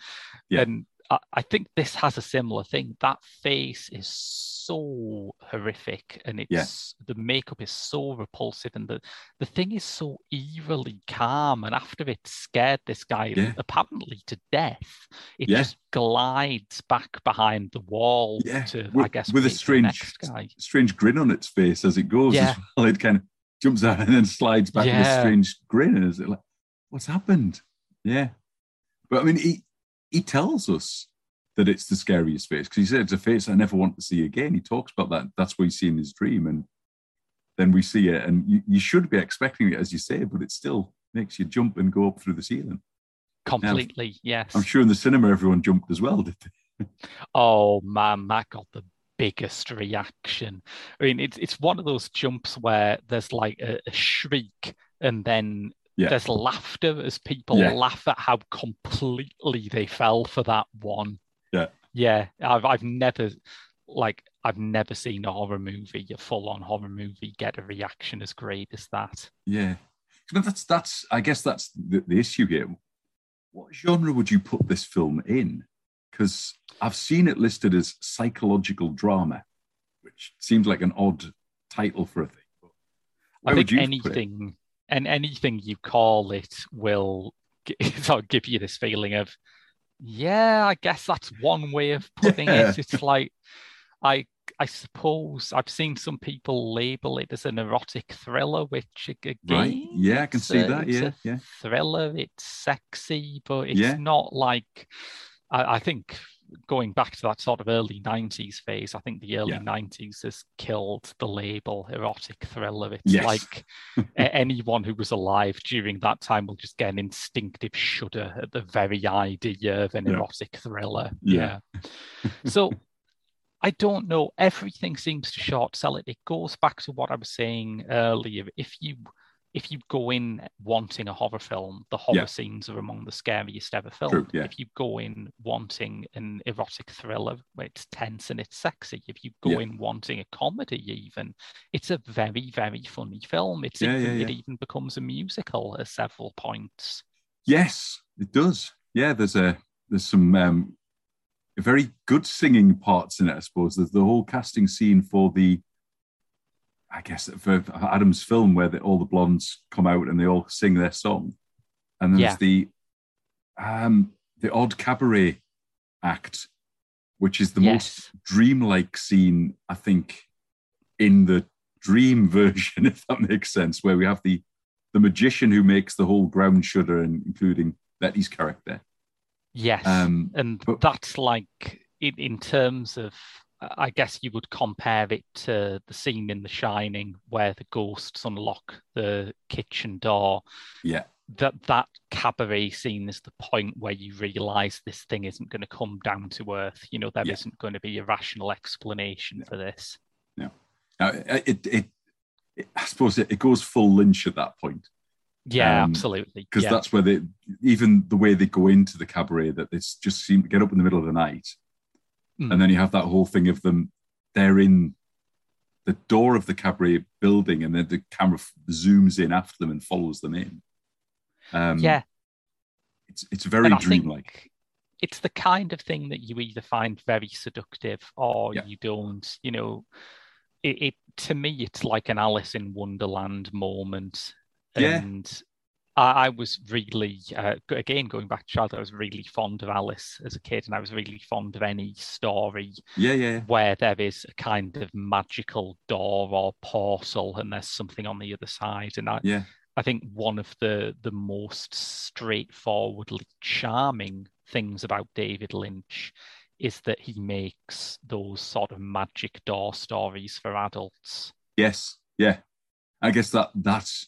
And I think this has a similar thing. That face is so horrific, and it's the makeup is so repulsive, and the thing is so eerily calm, and after it scared this guy apparently to death, it just glides back behind the wall to, I guess, with a strange grin on its face as it goes as well. It kind of jumps out and then slides back with a strange grin, and is it like, what's happened? Yeah. But I mean, he tells us that it's the scariest face, because he said it's a face I never want to see again. He talks about that. That's what you see in his dream. And then we see it, and you should be expecting it, as you say, but it still makes you jump and go up through the ceiling. Completely, now, yes. I'm sure in the cinema everyone jumped as well, did they? Oh, man, that got the biggest reaction. I mean, it's one of those jumps where there's like a shriek, and then there's laughter as people laugh at how completely they fell for that one. Yeah, I've never seen a horror movie, a full-on horror movie, get a reaction as great as that. Yeah, but that's I guess that's the issue here. What genre would you put this film in? Because I've seen it listed as psychological drama, which seems like an odd title for a thing. But I think anything you call it will give you this feeling of, yeah, I guess that's one way of putting it. It's like, I suppose I've seen some people label it as an erotic thriller, which again, right? Yeah, I can see that. Yeah, it's a thriller. It's sexy, but it's not like. I think going back to that sort of early 90s phase, I think the early 90s has killed the label erotic thriller. It's like anyone who was alive during that time will just get an instinctive shudder at the very idea of an erotic thriller. Yeah. So I don't know. Everything seems to short sell it. It goes back to what I was saying earlier. If you go in wanting a horror film, the horror scenes are among the scariest ever filmed. True, yeah. If you go in wanting an erotic thriller, it's tense and it's sexy. If you go in wanting a comedy, even, it's a very, very funny film. It even becomes a musical at several points. Yes, it does. Yeah, there's some very good singing parts in it, I suppose. There's the whole casting scene for the, I guess, for Adam's film, where all the blondes come out and they all sing their song. And there's the odd cabaret act, which is the most dreamlike scene, I think, in the dream version, if that makes sense, where we have the magician who makes the whole ground shudder, and including Betty's character. Yes. But that's like, in terms of, I guess you would compare it to the scene in The Shining where the ghosts unlock the kitchen door. Yeah. That cabaret scene is the point where you realise this thing isn't going to come down to earth. You know, there isn't going to be a rational explanation for this. No. I suppose it goes full Lynch at that point. Yeah, absolutely. Because that's where even the way they go into the cabaret, that they just seem to get up in the middle of the night. And then you have that whole thing of them, they're in the door of the cabaret building, and then the camera zooms in after them and follows them in. It's very dreamlike. It's the kind of thing that you either find very seductive or you don't. You know, it to me, it's like an Alice in Wonderland moment. And I was really, again, going back to childhood, I was really fond of Alice as a kid, and I was really fond of any story where there is a kind of magical door or portal and there's something on the other side. And I think one of the most straightforwardly charming things about David Lynch is that he makes those sort of magic door stories for adults. Yes, yeah. I guess that's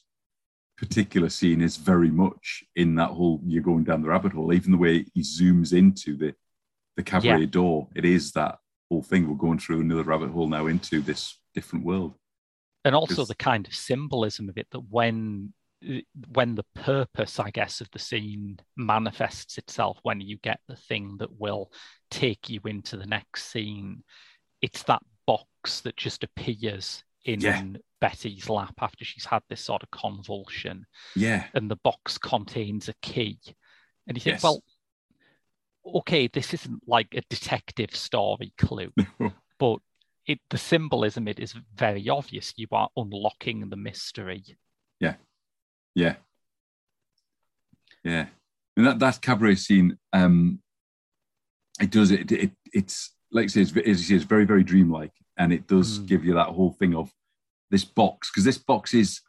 particular scene is very much in that whole, you're going down the rabbit hole, even the way he zooms into the cabaret door. It is that whole thing, we're going through another rabbit hole now into this different world. And also the kind of symbolism of it, that when the purpose, I guess, of the scene manifests itself, when you get the thing that will take you into the next scene, it's that box that just appears in Betty's lap after she's had this sort of convulsion. Yeah. And the box contains a key. And you think, well, okay, this isn't like a detective story clue, but the symbolism, it is very obvious. You are unlocking the mystery. Yeah. Yeah. Yeah. And that cabaret scene, it's like I say, it's very, very dreamlike. And it does give you that whole thing of this box, because this box is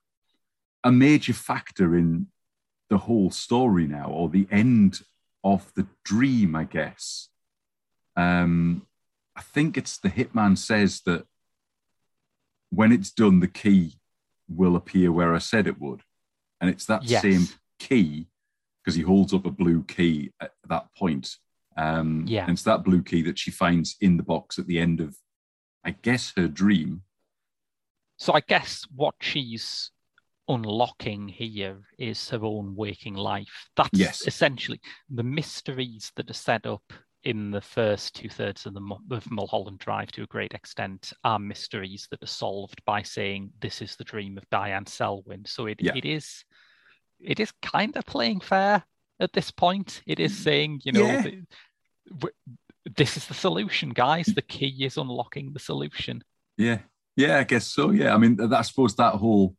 a major factor in the whole story now, or the end of the dream, I guess. I think it's the hitman says that when it's done, the key will appear where I said it would. And it's that same key, because he holds up a blue key at that point. And it's that blue key that she finds in the box at the end of, I guess, her dream. So I guess what she's unlocking here is her own waking life. That's essentially the mysteries that are set up in the first two-thirds of Mulholland Drive, to a great extent, are mysteries that are solved by saying, this is the dream of Diane Selwyn. So it is kind of playing fair at this point. It is saying, this is the solution, guys. The key is unlocking the solution. Yeah, I guess so, yeah. I mean, I suppose that whole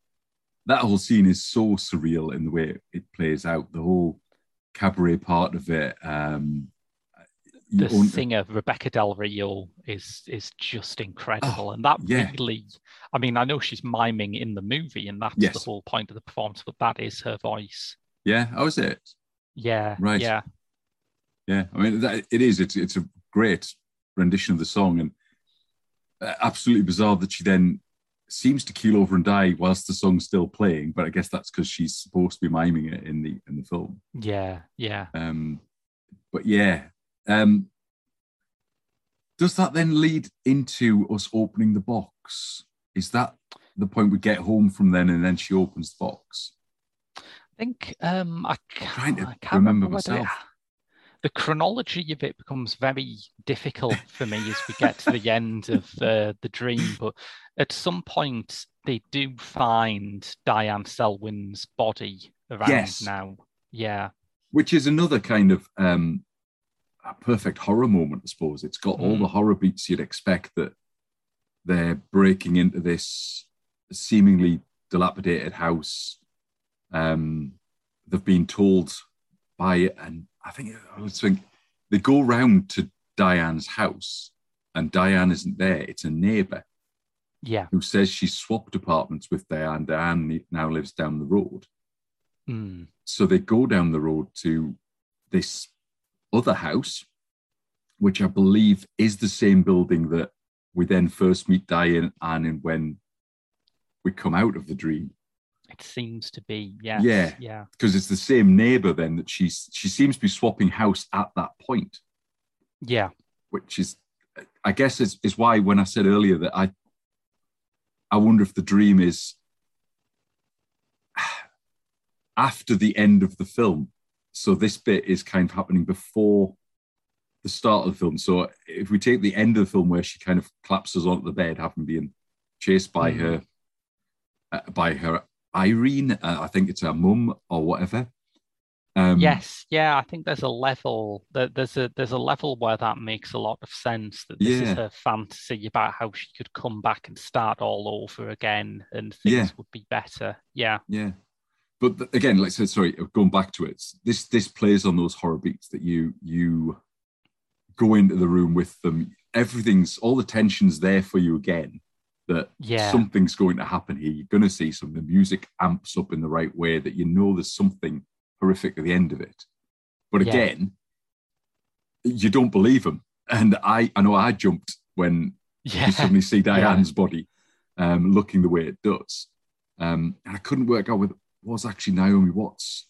scene is so surreal in the way it plays out. The whole cabaret part of it, the singer, Rebecca Del Rio, is just incredible. And that really, I mean, I know she's miming in the movie, and that's the whole point of the performance, but that is her voice. Yeah, oh, is it? Yeah. Right. Yeah. Yeah, I mean, it is. It's a great rendition of the song, and absolutely bizarre that she then seems to keel over and die whilst the song's still playing, but I guess that's because she's supposed to be miming it in the film. Yeah, yeah. But yeah. Does that then lead into us opening the box? Is that the point we get home from then, and then she opens the box? I think I can't remember myself. The chronology of it becomes very difficult for me as we get to the end of the dream. But at some point, they do find Diane Selwyn's body around now. Yeah, which is another kind of. A perfect horror moment, I suppose. It's got all the horror beats you'd expect, that they're breaking into this seemingly dilapidated house. They've been told by it, and I think they go round to Diane's house, and Diane isn't there. It's a neighbour who says she swapped apartments with Diane. Diane now lives down the road. Mm. So they go down the road to this other house, which I believe is the same building that we then first meet Diane and when we come out of the dream. It seems to be, yes. Yeah, because it's the same neighbour then that she seems to be swapping house at that point. Yeah. Which is, I guess, is why when I said earlier that I wonder if the dream is after the end of the film. So this bit is kind of happening before the start of the film. So if we take the end of the film where she kind of collapses onto the bed, having been chased by her Irene, I think it's her mum or whatever. I think there's a level. There's a level where that makes a lot of sense. That this is her fantasy about how she could come back and start all over again, and things would be better. Yeah. Yeah. But again, like I said, sorry, going back to it, this plays on those horror beats that you go into the room with them. Everything's, all the tension's there for you again, that something's going to happen here. You're going to see something. The music amps up in the right way that you know there's something horrific at the end of it. But again, you don't believe them. And I know I jumped when you suddenly see Diane's body looking the way it does. And I couldn't work out whether was actually Naomi Watts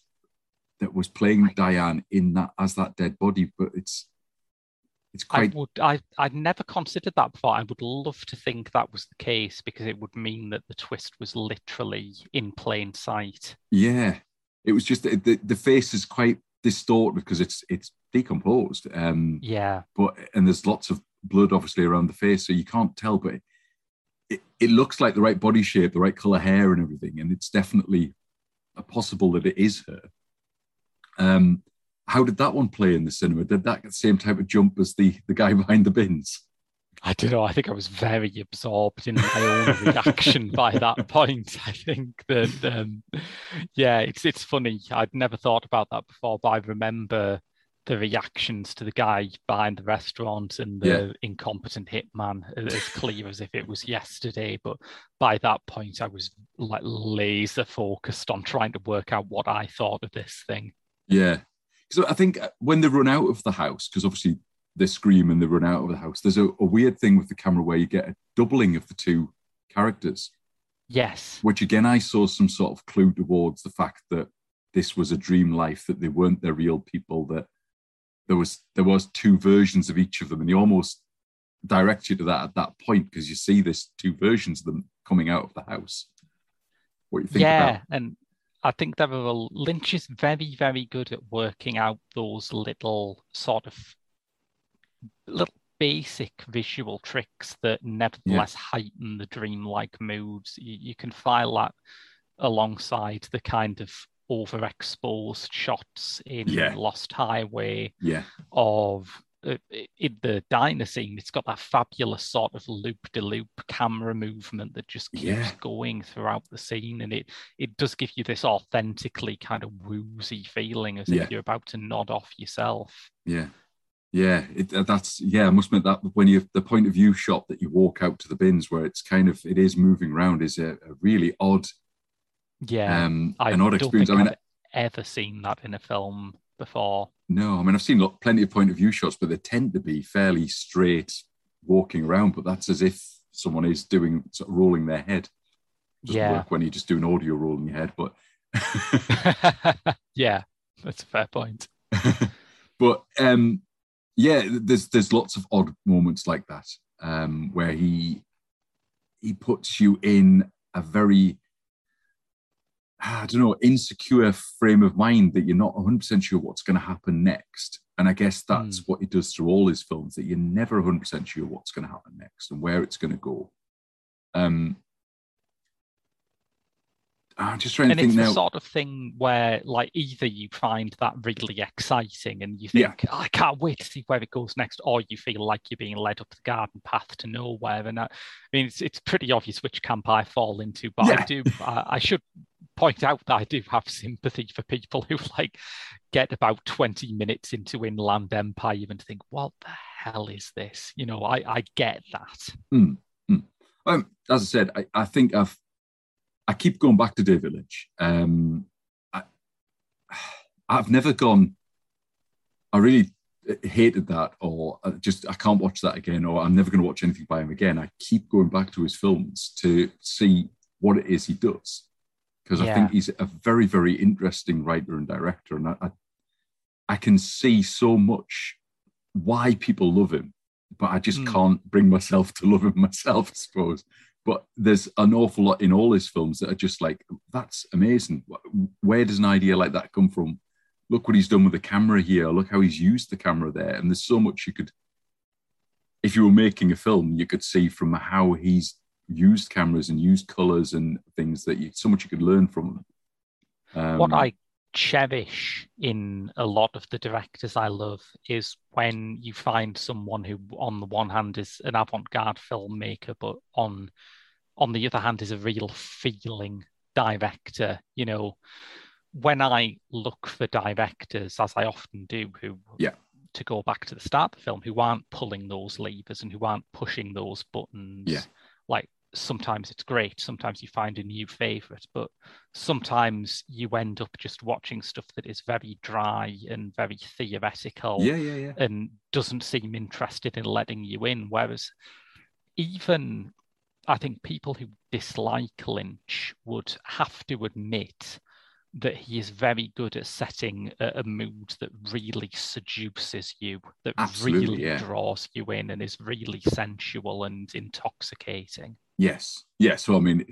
that was playing Diane in that as that dead body, but it's quite. I'd never considered that before. I would love to think that was the case, because it would mean that the twist was literally in plain sight. Yeah, it was just the face is quite distorted because it's decomposed. But there's lots of blood obviously around the face, so you can't tell, but it looks like the right body shape, the right color hair, and everything, and it's definitely. Possible that it is her. How did that one play in the cinema? Did that same type of jump as the guy behind the bins? I don't know. I think I was very absorbed in my own reaction by that point. I think that, it's funny. I'd never thought about that before, but I remember the reactions to the guy behind the restaurant and the incompetent hitman as clear as if it was yesterday. But by that point, I was like laser focused on trying to work out what I thought of this thing. Yeah. So I think when they run out of the house, because obviously they scream and they run out of the house, there's a weird thing with the camera where you get a doubling of the two characters. Yes. Which again, I saw some sort of clue towards the fact that this was a dream life, that they weren't their real people, that there was two versions of each of them, and they almost direct you to that at that point because you see this two versions of them coming out of the house. What do you think about? Yeah, and I think there are Lynch is very, very good at working out those little sort of little basic visual tricks that nevertheless heighten the dreamlike moods. You can file that alongside the kind of overexposed shots in Lost Highway of in the diner scene. It's got that fabulous sort of loop-de-loop camera movement that just keeps going throughout the scene, and it does give you this authentically kind of woozy feeling as if you're about to nod off yourself. I must admit that when you the point of view shot that you walk out to the bins where it's kind of it is moving around is a really odd. Yeah, an odd experience. I mean, I've ever seen that in a film before. No, I mean, I've seen plenty of point of view shots, but they tend to be fairly straight walking around, but that's as if someone is doing sort of rolling their head. Doesn't work when you just do an audio roll in your head, but... yeah, that's a fair point. But, there's lots of odd moments like that, where he puts you in a very... I don't know, insecure frame of mind that you're not 100% sure what's going to happen next. And I guess that's what he does through all his films, that you're never 100% sure what's going to happen next and where it's going to go. I'm just trying to think now. And it's the sort of thing where, like, either you find that really exciting and you think, oh, I can't wait to see where it goes next, or you feel like you're being led up the garden path to nowhere. And I mean, it's pretty obvious which camp I fall into, but I should... point out that I do have sympathy for people who like get about 20 minutes into Inland Empire and think, what the hell is this? You know, I get that. As I said, I think I keep going back to David Lynch. I've never gone, I really hated that, or I can't watch that again, or I'm never going to watch anything by him again. I keep going back to his films to see what it is he does. Because I think he's a very, very interesting writer and director. And I can see so much why people love him, but I just can't bring myself to love him myself, I suppose. But there's an awful lot in all his films that are just like, that's amazing. Where does an idea like that come from? Look what he's done with the camera here. Look how he's used the camera there. And there's so much you could, if you were making a film, you could see from how he's used cameras and used colours and things that so much you could learn from them. What I cherish in a lot of the directors I love is when you find someone who, on the one hand, is an avant-garde filmmaker, but on the other hand, is a real feeling director. You know, when I look for directors, as I often do, who... to go back to the start of the film, who aren't pulling those levers and who aren't pushing those buttons... Yeah. Like, sometimes it's great, sometimes you find a new favourite, but sometimes you end up just watching stuff that is very dry and very theoretical and doesn't seem interested in letting you in. Whereas even, I think, people who dislike Lynch would have to admit that he is very good at setting a mood that really seduces you, that really draws you in and is really sensual and intoxicating. Yes. So, I mean,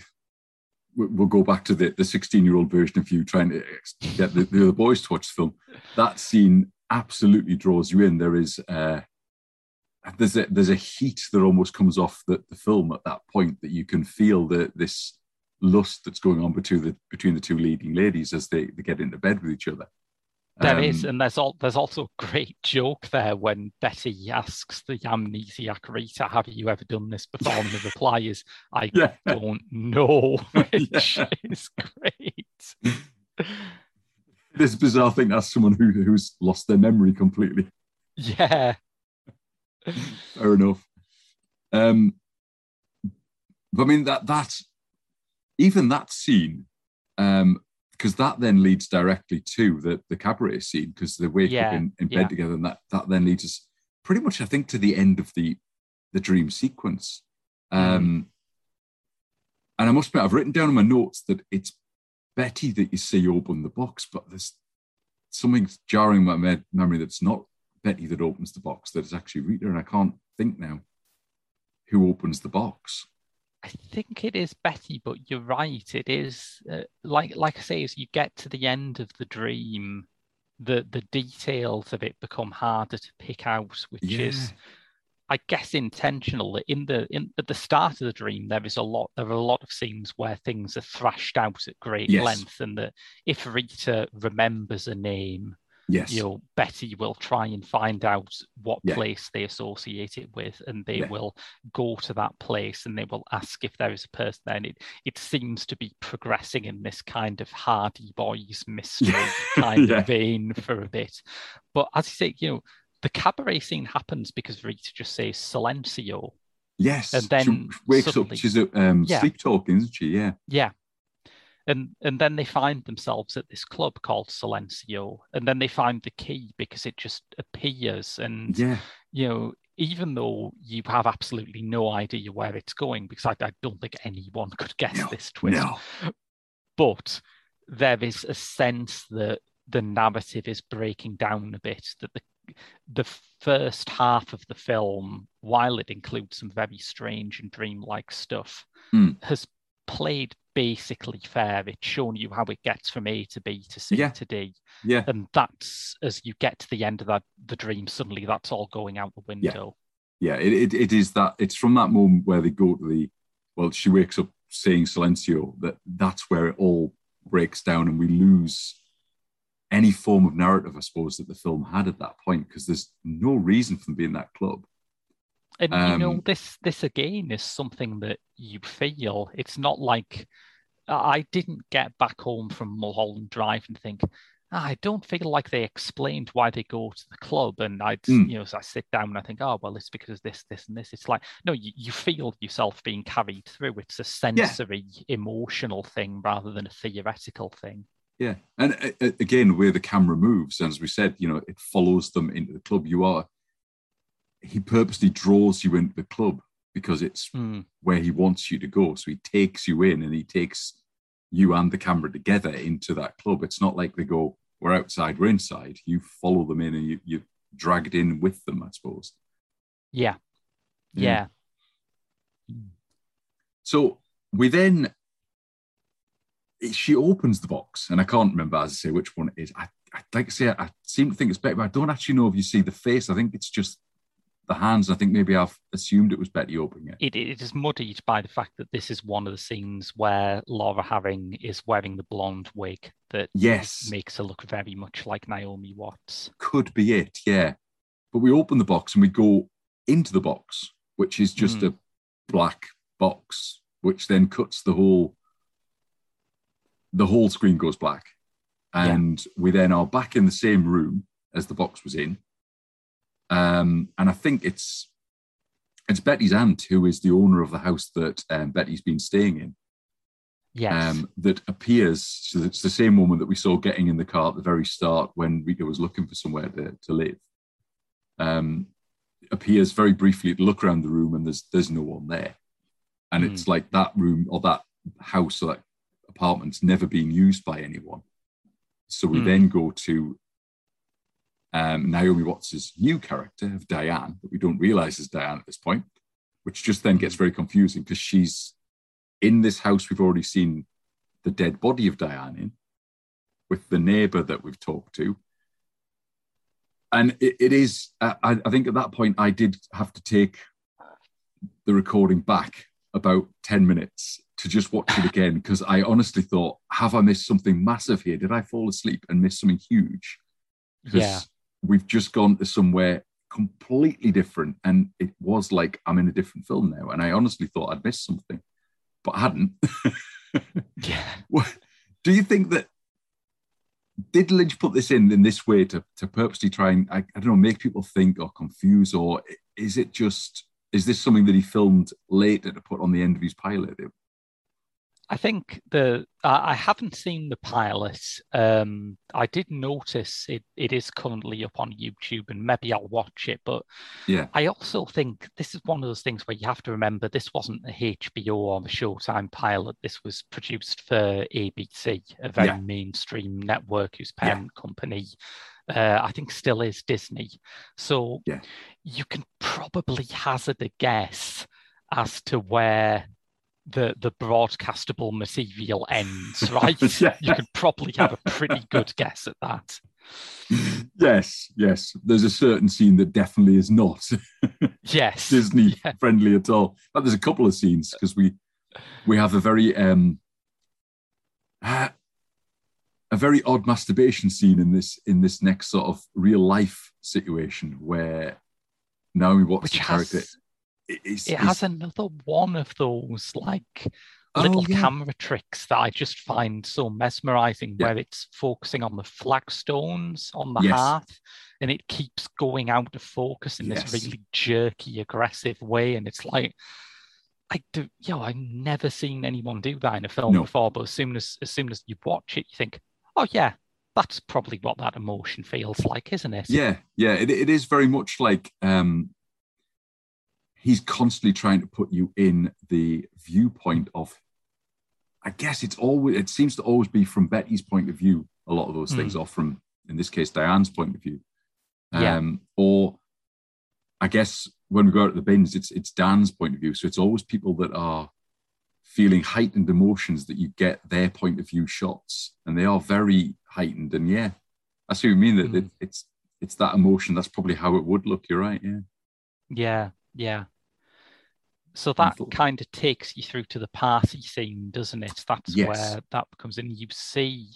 we'll go back to the 16-year-old version of you trying to get the other boys to watch the film. That scene absolutely draws you in. There is there's a heat that almost comes off the film at that point, that you can feel this lust that's going on between the two leading ladies as they get into bed with each other. There's also a great joke there when Betty asks the amnesiac Rita, have you ever done this before? And the reply is, I don't know, which is great. This bizarre thing, that's someone who's lost their memory completely. Yeah. Fair enough. But I mean, that scene, because that then leads directly to the cabaret scene, because they wake up in bed together, and that then leads us pretty much, I think, to the end of the dream sequence. And I must admit, I've written down in my notes that it's Betty that you see open the box, but there's something jarring my memory that's not Betty that opens the box, that it's actually Rita, and I can't think now who opens the box. I think it is Betty, but you're right. It is like I say, as you get to the end of the dream, the details of it become harder to pick out, which is, I guess, intentional. At the start of the dream, there are a lot of scenes where things are thrashed out at great length, and that if Rita remembers a name, Betty will try and find out what place they associate it with, and they will go to that place and they will ask if there is a person there. And it seems to be progressing in this kind of Hardy Boys mystery kind of vein for a bit. But as you say, the cabaret scene happens because Rita just says silencio. Yes. And then she wakes suddenly up. She's sleep talking, isn't she? Yeah. Yeah. And then they find themselves at this club called Silencio, and then they find the key because it just appears. And, even though you have absolutely no idea where it's going, because I don't think anyone could guess this twist, but there is a sense that the narrative is breaking down a bit, that the first half of the film, while it includes some very strange and dreamlike stuff, has played basically fair. It's shown you how it gets from A to B to C to D. Yeah. And that's, as you get to the end of the dream, suddenly that's all going out the window. Yeah, it is that. It's from that moment where they go to she wakes up saying silencio, that's where it all breaks down and we lose any form of narrative, I suppose, that the film had at that point, because there's no reason for them being in that club. And this again is something that you feel. It's not like I didn't get back home from Mulholland Drive and think, I don't feel like they explained why they go to the club. And so I sit down and I think, it's because of this, this, and this. It's like, no, you feel yourself being carried through. It's a sensory, emotional thing rather than a theoretical thing. Yeah, and again, where the camera moves, as we said, it follows them into the club. He purposely draws you into the club because it's where he wants you to go. So he takes you in, and he takes you and the camera together into that club. It's not like they go, we're outside, we're inside. You follow them in and you're dragged in with them, I suppose. Yeah. Yeah. So we then, she opens the box, and I can't remember, as I say, which one it is. I'd like to say, I seem to think it's Betty, but I don't actually know if you see the face. I think it's just the hands. I think maybe I've assumed it was Betty opening it. It is muddied by the fact that this is one of the scenes where Laura Harring is wearing the blonde wig that makes her look very much like Naomi Watts. Could be it, yeah. But we open the box and we go into the box, which is just a black box, which then cuts the whole screen goes black. And we then are back in the same room as the box was in. And I think it's Betty's aunt, who is the owner of the house that Betty's been staying in. Yes. That appears. So it's the same woman that we saw getting in the car at the very start when Rita was looking for somewhere to live. Appears very briefly to look around the room, and there's no one there. And it's like that room or that house or that apartment's never been used by anyone. So we then go to Naomi Watts' new character of Diane, that we don't realise is Diane at this point, which just then gets very confusing because she's in this house we've already seen the dead body of Diane in, with the neighbour that we've talked to. And I think at that point I did have to take the recording back about 10 minutes to just watch it again, because I honestly thought, have I missed something massive here? Did I fall asleep and miss something huge? Yeah. We've just gone to somewhere completely different, and it was like I'm in a different film now, and I honestly thought I'd missed something, but I hadn't. Do you think that Did Lynch put this in this way to purposely try and, I don't know, make people think or confuse, or is it just, is this something that he filmed later to put on the end of his pilot? I think I haven't seen the pilot. I did notice it is currently up on YouTube, and maybe I'll watch it. But yeah, I also think this is one of those things where you have to remember this wasn't a HBO or a Showtime pilot. This was produced for ABC, a very mainstream network whose parent company, I think, still is Disney. So you can probably hazard a guess as to where the broadcastable material ends, right? You could probably have a pretty good guess at that. Yes. There's a certain scene that definitely is not Disney friendly at all. But there's a couple of scenes, because we have a very odd masturbation scene in this next sort of real life situation where Naomi Watts' character. It has another one of those like little camera tricks that I just find so mesmerizing, where it's focusing on the flagstones on the hearth, and it keeps going out of focus in this really jerky, aggressive way. And it's like, I've never seen anyone do that in a film before. But as soon as you watch it, you think, oh yeah, that's probably what that emotion feels like, isn't it? Yeah. It is very much like. He's constantly trying to put you in the viewpoint of, I guess it seems to always be from Betty's point of view, a lot of those things, or from, in this case, Diane's point of view. Or I guess when we go out to the bins, it's Dan's point of view. So it's always people that are feeling heightened emotions that you get their point of view shots, and they are very heightened. And I see what you mean, that it's that emotion. That's probably how it would look. You're right. Yeah. So that kind of takes you through to the party scene, doesn't it? That's where that comes in. You see,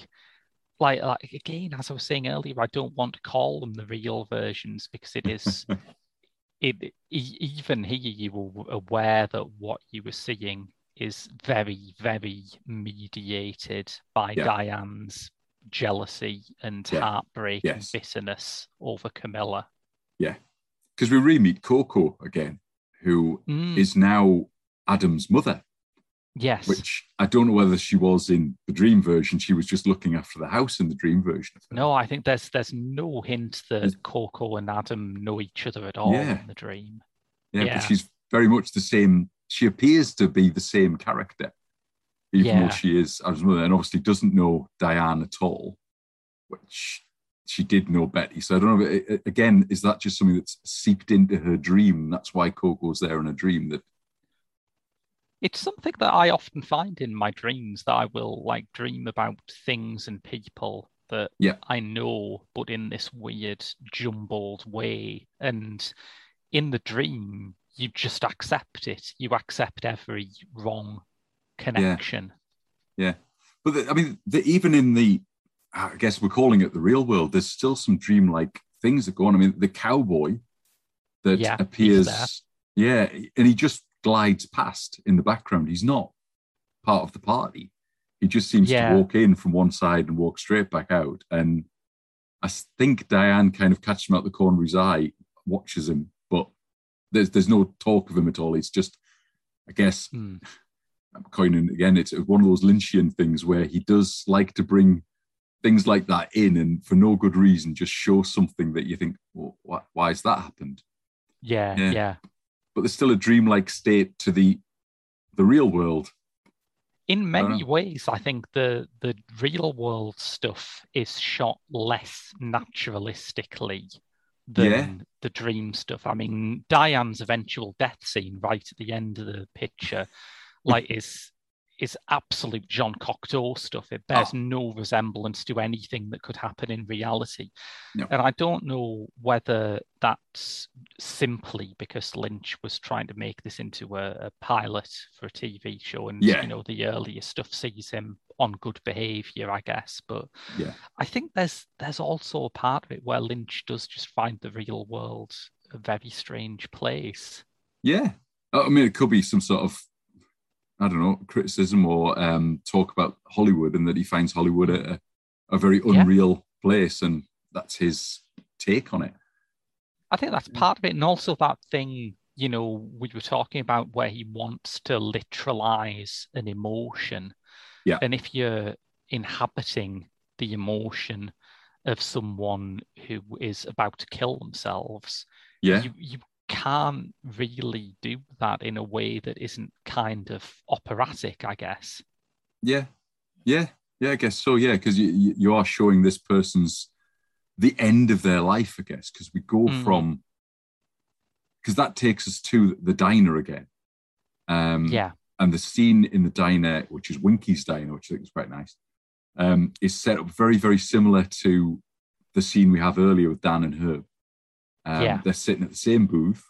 like again, as I was saying earlier, I don't want to call them the real versions, because it is, even here you were aware that what you were seeing is very, very mediated by Diane's jealousy and heartbreak and bitterness over Camilla. Yeah. Because we re-meet Coco again, who is now Adam's mother. Yes. Which I don't know whether she was in the dream version. She was just looking after the house in the dream version of her. No, I think there's no hint that Coco and Adam know each other at all in the dream. Yeah, but she's very much the same. She appears to be the same character, even though she is Adam's mother, and obviously doesn't know Diane at all, which... She did know Betty. So I don't know, if, again, is that just something that's seeped into her dream? That's why Coco's there in a dream. That it's something that I often find in my dreams, that I will like dream about things and people that I know, but in this weird jumbled way. And in the dream, you just accept it. You accept every wrong connection. Yeah. But even in the... I guess we're calling it the real world, there's still some dreamlike things that go on. I mean, the cowboy that appears, and he just glides past in the background. He's not part of the party. He just seems to walk in from one side and walk straight back out. And I think Diane kind of catches him out the corner of his eye, watches him, but there's no talk of him at all. It's just, I guess, I'm coining again, it's one of those Lynchian things where he does like to bring things like that in, and for no good reason, just show something that you think, well, why has that happened? Yeah. But there's still a dreamlike state to the real world. In many ways, I think the real world stuff is shot less naturalistically than the dream stuff. I mean, Diane's eventual death scene right at the end of the picture, like, is absolute John Cocteau stuff. It bears no resemblance to anything that could happen in reality. No. And I don't know whether that's simply because Lynch was trying to make this into a pilot for a TV show, and the earlier stuff sees him on good behaviour, I guess. But I think there's also a part of it where Lynch does just find the real world a very strange place. Yeah. I mean, it could be some sort of, I don't know, criticism or talk about Hollywood, and that he finds Hollywood a a very unreal place, and that's his take on it. I think that's part of it, and also that thing, you know, we were talking about where he wants to literalize an emotion. Yeah. And if you're inhabiting the emotion of someone who is about to kill themselves, you can't really do that in a way that isn't kind of operatic, I guess. Yeah, I guess so, yeah, because you are showing this person's, the end of their life, I guess, because we go from, because that takes us to the diner again. And the scene in the diner, which is Winky's diner, which I think is quite nice, is set up very, very similar to the scene we have earlier with Dan and Herb. They're sitting at the same booth.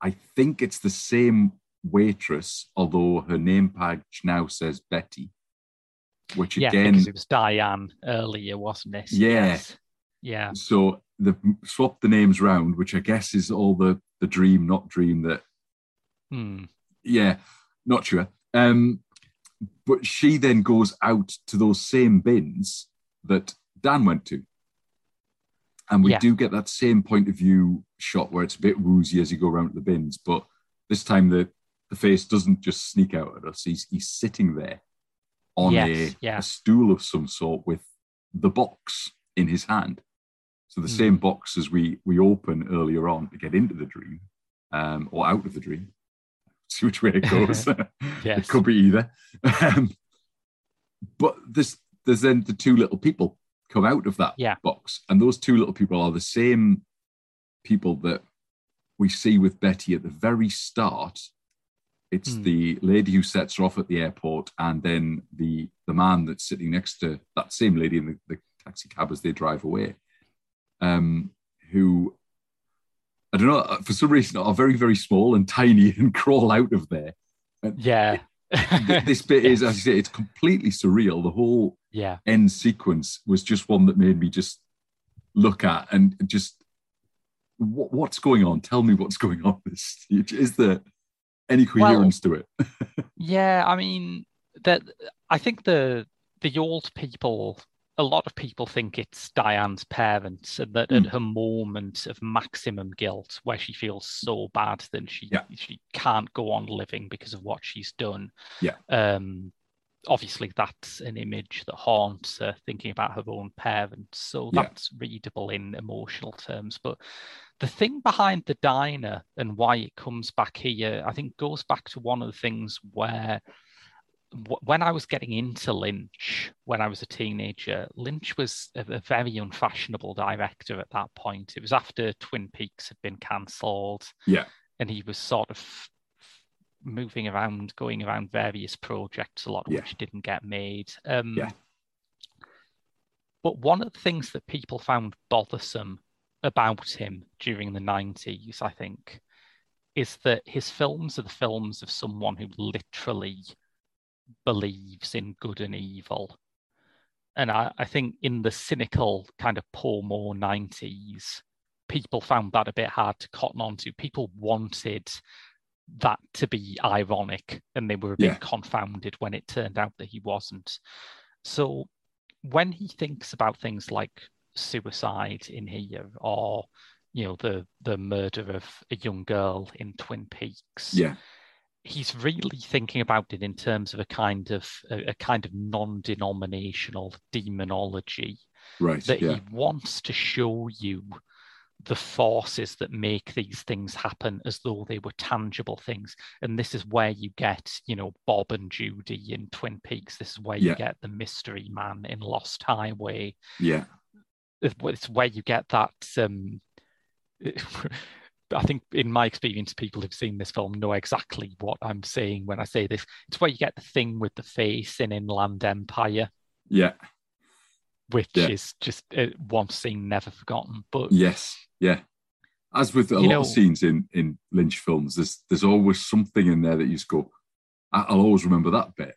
I think it's the same waitress, although her name badge now says Betty, which again... Yeah, because it was Diane earlier, wasn't it? Yeah. So they've swapped the names round, which I guess is all the dream, not dream that... Yeah, not sure. But she then goes out to those same bins that Dan went to. And we do get that same point of view shot where it's a bit woozy as you go around the bins, but this time the face doesn't just sneak out at us. He's sitting there on a stool of some sort with the box in his hand. So the same box as we open earlier on to get into the dream, or out of the dream, see which way it goes. It could be either. But there's then the two little people come out of that box, and those two little people are the same people that we see with Betty at the very start. It's the lady who sets her off at the airport, and then the man that's sitting next to that same lady in the taxi cab as they drive away, who, I don't know, for some reason are very, very small and tiny and crawl out of there. And this bit is, as you say, it's completely surreal. The whole end sequence was just one that made me just look at and just, what's going on? Tell me what's going on this stage. Is there any coherence to it? I mean, that I think the old people... A lot of people think it's Diane's parents, and that at her moment of maximum guilt, where she feels so bad that she can't go on living because of what she's done. Obviously, that's an image that haunts her, thinking about her own parents. So that's readable in emotional terms. But the thing behind the diner and why it comes back here, I think, goes back to one of the things where... When I was getting into Lynch, when I was a teenager, Lynch was a very unfashionable director at that point. It was after Twin Peaks had been cancelled. And he was sort of moving around, going around various projects, a lot of which didn't get made. But one of the things that people found bothersome about him during the 90s, I think, is that his films are the films of someone who literally... believes in good and evil. And I think in the cynical kind of Paul Moore 90s, people found that a bit hard to cotton on to. People wanted that to be ironic, and they were a bit confounded when it turned out that he wasn't. So when he thinks about things like suicide in here, or, you know, the murder of a young girl in Twin Peaks, he's really thinking about it in terms of a kind of non-denominational demonology, right? That he wants to show you the forces that make these things happen as though they were tangible things. And this is where you get, you know, Bob and Judy in Twin Peaks. This is where you get the mystery man in Lost Highway. It's where you get that. I think in my experience, people who've seen this film know exactly what I'm saying when I say this. It's where you get the thing with the face in Inland Empire. Which is just one scene never forgotten. But as with a lot of scenes in Lynch films, there's always something in there that you just go, I'll always remember that bit.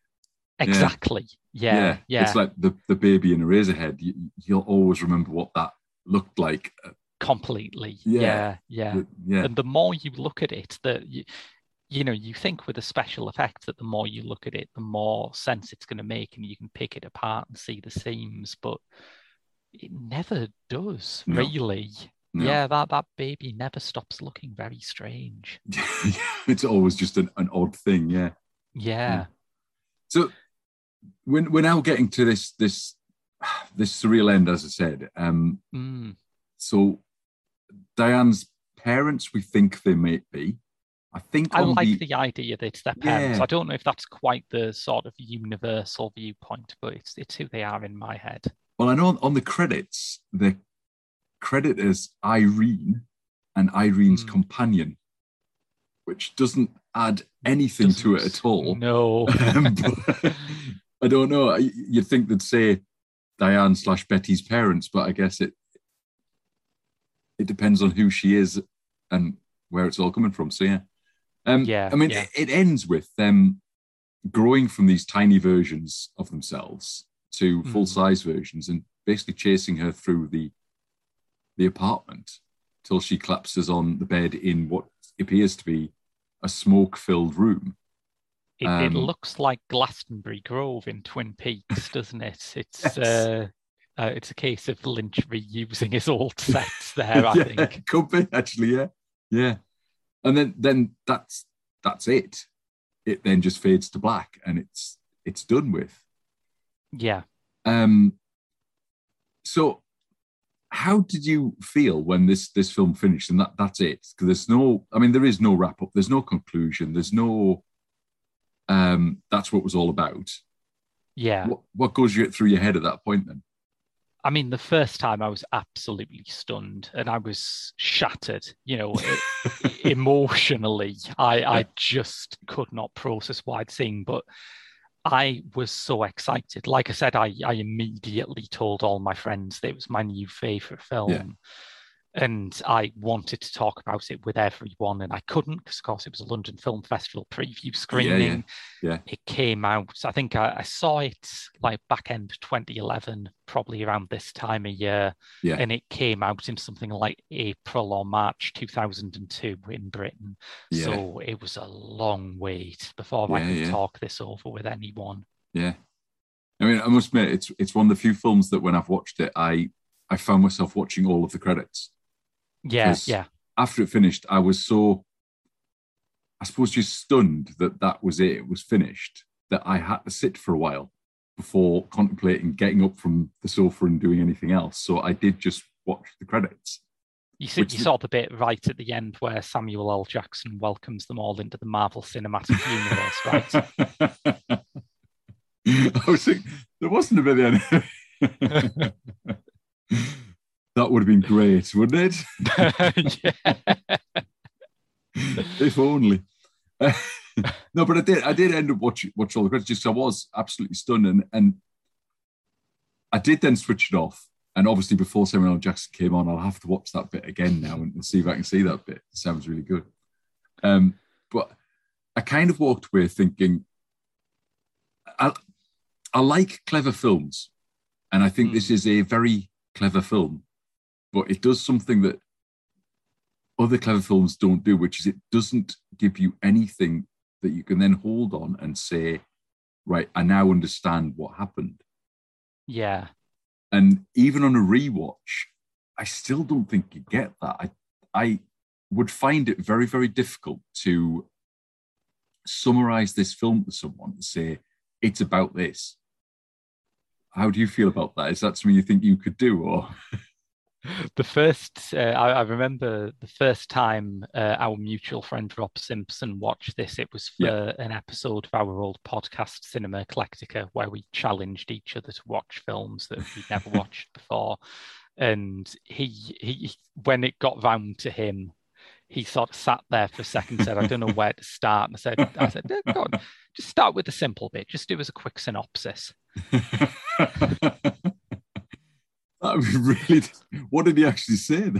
Exactly. Yeah. It's like the baby in Eraserhead. You'll always remember what that looked like. Completely. And the more you look at it, you know, you think with a special effect that the more you look at it, the more sense it's going to make, and you can pick it apart and see the seams, but it never does, no. Really. No. Yeah, that baby never stops looking very strange. It's always just an odd thing, yeah. Yeah. So we're now getting to this surreal end, as I said. So Diane's parents, we think they may be. I like the idea that it's their parents. Yeah. I don't know if that's quite the sort of universal viewpoint, but it's who they are in my head. Well, I know on the credits, the credit is Irene and Irene's companion, which doesn't add anything to it at all. No. I don't know. You'd think they'd say Diane/Betty's parents, but I guess it depends on who she is and where it's all coming from. So, yeah. It ends with them growing from these tiny versions of themselves to full-size versions and basically chasing her through the apartment till she collapses on the bed in what appears to be a smoke-filled room. It looks like Glastonbury Grove in Twin Peaks, doesn't it? It's it's a case of Lynch reusing his old sets there, I think. Could be, actually, yeah. Yeah. And then that's it. It then just fades to black and it's done with. Yeah. So how did you feel when this film finished and that's it? Because there is no wrap up, there's no conclusion, there's no that's what it was all about. Yeah. What goes through your head at that point then? I mean, the first time I was absolutely stunned and I was shattered, you know, emotionally. I just could not process what I'd seen, but I was so excited. Like I said, I immediately told all my friends that it was my new favourite film. Yeah. And I wanted to talk about it with everyone, and I couldn't because, of course, it was a London Film Festival preview screening. Yeah. It came out. I think I saw it like back end 2011, probably around this time of year. Yeah. And it came out in something like April or March 2002 in Britain. Yeah. So it was a long wait before I could talk this over with anyone. Yeah. I mean, I must admit, it's one of the few films that when I've watched it, I found myself watching all of the credits. Yeah, yeah. After it finished, I was so, I suppose, just stunned that was it. It was finished. That I had to sit for a while before contemplating getting up from the sofa and doing anything else. So I did just watch the credits. You saw the bit right at the end where Samuel L. Jackson welcomes them all into the Marvel Cinematic Universe, right? I was thinking, there wasn't a bit there. That would have been great, wouldn't it? If only. No, but I did end up watch all the credits, just I was absolutely stunned. And I did then switch it off. And obviously, before Samuel L. Jackson came on, I'll have to watch that bit again now and see if I can see that bit. It sounds really good. But I kind of walked away thinking, I like clever films. And I think this is a very clever film. But it does something that other clever films don't do, which is it doesn't give you anything that you can then hold on and say, right, I now understand what happened. Yeah. And even on a rewatch, I still don't think you get that. I would find it very, very difficult to summarize this film to someone and say, it's about this. How do you feel about that? Is that something you think you could do, or...? The first, I remember the first time our mutual friend Rob Simpson watched this, it was for an episode of our old podcast, Cinema Eclectica, where we challenged each other to watch films that we'd never watched before. And he when it got round to him, he sort of sat there for a second and said, I don't know where to start. And I said, go on, just start with the simple bit. Just do as a quick synopsis. Really, what did he actually say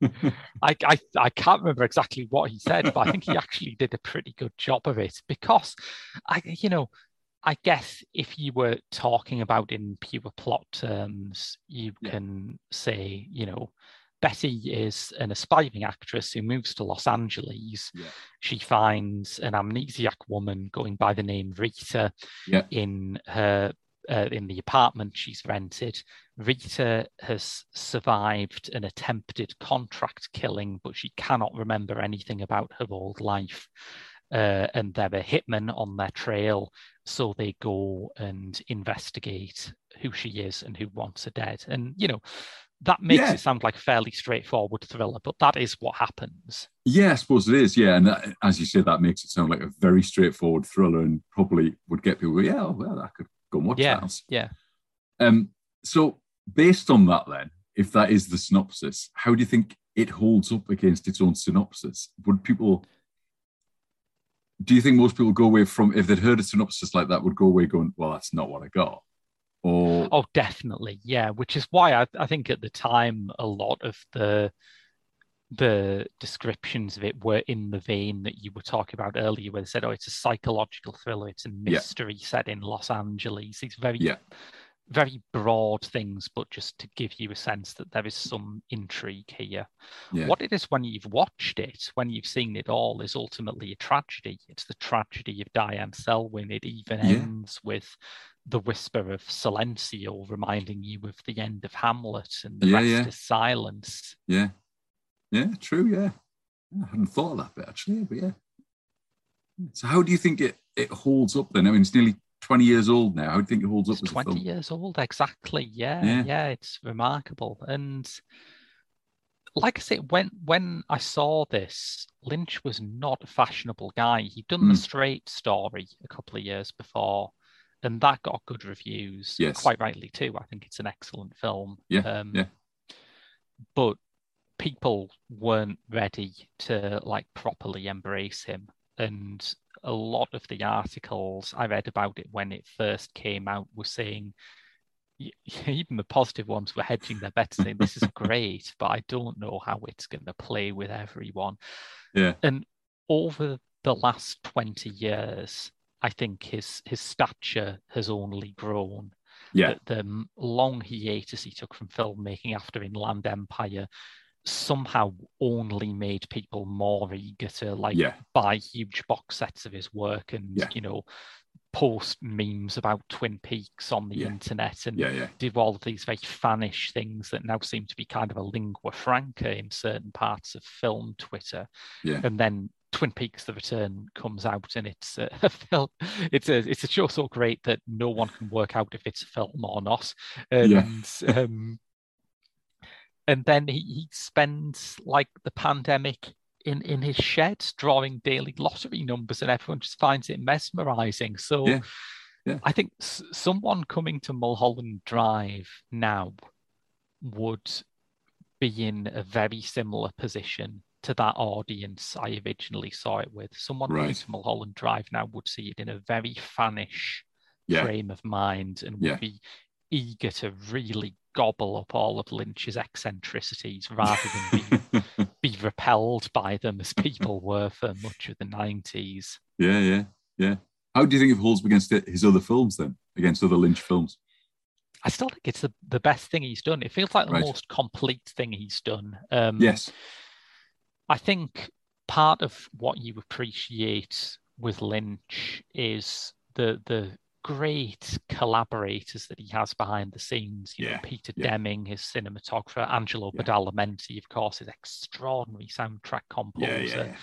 then? I can't remember exactly what he said, but I think he actually did a pretty good job of it, because I guess if you were talking about in pure plot terms, you can say, Betty is an aspiring actress who moves to Los Angeles. Yeah. She finds an amnesiac woman going by the name Rita in the apartment she's rented. Rita has survived an attempted contract killing, but she cannot remember anything about her old life. And there are hitmen on their trail, so they go and investigate who she is and who wants her dead. And, you know, that makes it sound like a fairly straightforward thriller, but that is what happens. Yeah, I suppose it is, yeah. And that, as you say, that makes it sound like a very straightforward thriller and probably would get people, yeah, well, I could go and watch that. Yeah, yeah. So based on that then, if that is the synopsis, how do you think it holds up against its own synopsis? Do you think most people go away from, if they'd heard a synopsis like that, would go away going, well, that's not what I got? Or... Oh, definitely, yeah. Which is why I think at the time a lot of the descriptions of it were in the vein that you were talking about earlier, where they said, oh, it's a psychological thriller, it's a mystery set in Los Angeles. It's very, very broad things, but just to give you a sense that there is some intrigue here. Yeah. What it is when you've watched it, when you've seen it all, is ultimately a tragedy. It's the tragedy of Diane Selwyn. It even ends with the whisper of Silencio reminding you of the end of Hamlet, and the rest is silence. Yeah. Yeah, true, yeah. I hadn't thought of that bit, actually, but yeah. So how do you think it holds up then? I mean, it's nearly 20 years old now. How do you think it holds up? It's 20 years old, exactly. Yeah, it's remarkable. And like I say, when I saw this, Lynch was not a fashionable guy. He'd done The Straight Story a couple of years before, and that got good reviews, quite rightly too. I think it's an excellent film. But people weren't ready to properly embrace him. And a lot of the articles I read about it when it first came out were saying, even the positive ones were hedging their bets, saying, this is great, but I don't know how it's going to play with everyone. Yeah. And over the last 20 years, I think his stature has only grown. Yeah. The long hiatus he took from filmmaking after Inland Empire somehow only made people more eager to buy huge box sets of his work and post memes about Twin Peaks on the internet and do all of these very fanish things that now seem to be kind of a lingua franca in certain parts of film Twitter. Yeah. And then Twin Peaks: The Return comes out, and it's a film. It's a show so great that no one can work out if it's a film or not. And then he spends the pandemic in his shed drawing daily lottery numbers, and everyone just finds it mesmerizing. So I think someone coming to Mulholland Drive now would be in a very similar position to that audience I originally saw it with. Someone coming to Mulholland Drive now would see it in a very fanish frame of mind and would be eager to really gobble up all of Lynch's eccentricities rather than be repelled by them as people were for much of the 90s. Yeah. How do you think it holds up against his other films then, against other Lynch films? I still think it's the best thing he's done. It feels like the most complete thing he's done. I think part of what you appreciate with Lynch is the great collaborators that he has behind the scenes. You know, Peter Deming, his cinematographer, Angelo Badalamenti, of course, his extraordinary soundtrack composer,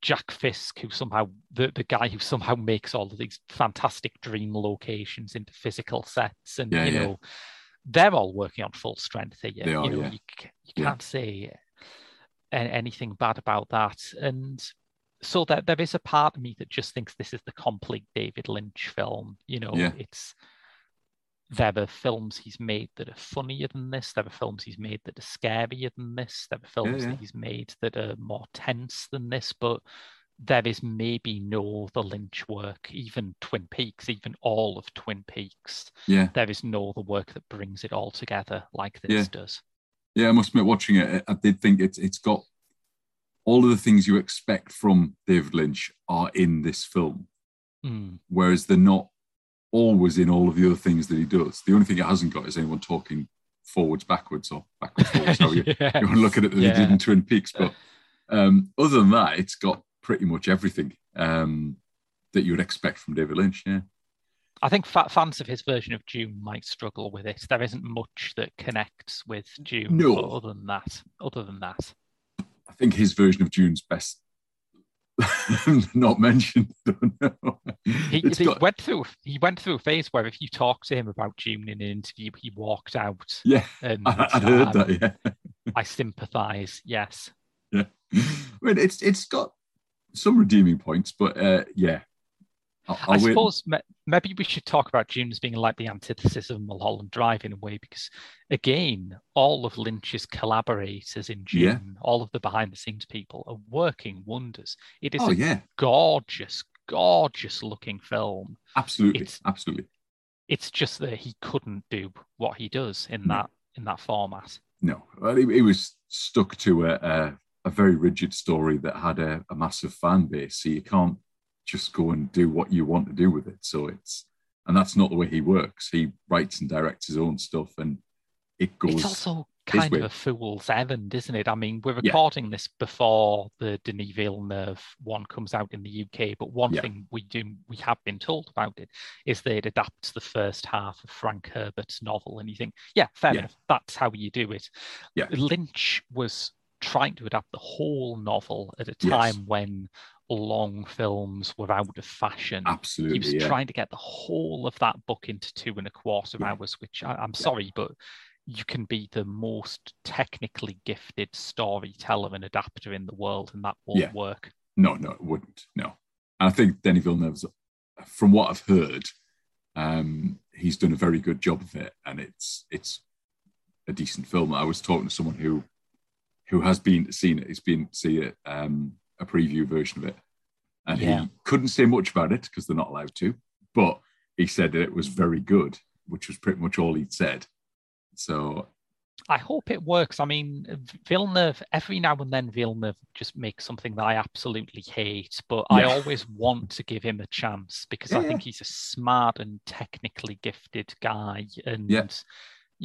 Jack Fisk, who somehow the guy who somehow makes all of these fantastic dream locations into physical sets, and know, they're all working on full strength here. They are, you can't say anything bad about that. And so there is a part of me that just thinks this is the complete David Lynch film. You know, there are films he's made that are funnier than this. There are films he's made that are scarier than this. There are films that he's made that are more tense than this, but there is maybe no other Lynch work, even Twin Peaks, even all of Twin Peaks. Yeah. There is no other work that brings it all together like this does. Yeah, I must admit, watching it, I did think it's got all of the things you expect from David Lynch are in this film, whereas they're not always in all of the other things that he does. The only thing it hasn't got is anyone talking forwards, backwards, or backwards, forwards, so you want to look at it that they did in Twin Peaks. But other than that, it's got pretty much everything that you would expect from David Lynch, yeah. I think fans of his version of Dune might struggle with it. There isn't much that connects with Dune. No. Other than that, I think his version of Dune's best not mentioned. No. He went through a phase where if you talked to him about Dune in an interview, he walked out. Yeah, I heard that. Yeah, I sympathise. Yes. Yeah, I mean it's got some redeeming points, but I suppose maybe we should talk about Dune as being like the antithesis of Mulholland Drive in a way, because, again, all of Lynch's collaborators in Dune, all of the behind-the-scenes people, are working wonders. It is a gorgeous, gorgeous-looking film. Absolutely, absolutely. It's just that he couldn't do what he does in that format. No, well, he was stuck to a very rigid story that had a massive fan base, so you can't just go and do what you want to do with it. And that's not the way he works. He writes and directs his own stuff, and it goes. It's also kind of a fool's errand, isn't it? I mean, we're recording this before the Denis Villeneuve one comes out in the UK, but one thing we have been told about it is that it adapts the first half of Frank Herbert's novel, and you think, fair enough, that's how you do it. Yeah. Lynch was trying to adapt the whole novel at a time when long films were out of fashion. Absolutely, he was trying to get the whole of that book into 2.25 hours, which I'm sorry, but you can be the most technically gifted storyteller and adapter in the world, and that won't work. No, it wouldn't. No, and I think Denis Villeneuve, from what I've heard, he's done a very good job of it, and it's a decent film. I was talking to someone who has been seen it. He's been to see it. A preview version of it, and he couldn't say much about it because they're not allowed to, but he said that it was very good, which was pretty much all he'd said. So I hope it works. I mean, Villeneuve, every now and then Villeneuve just makes something that I absolutely hate, but I always want to give him a chance because I think he's a smart and technically gifted guy, and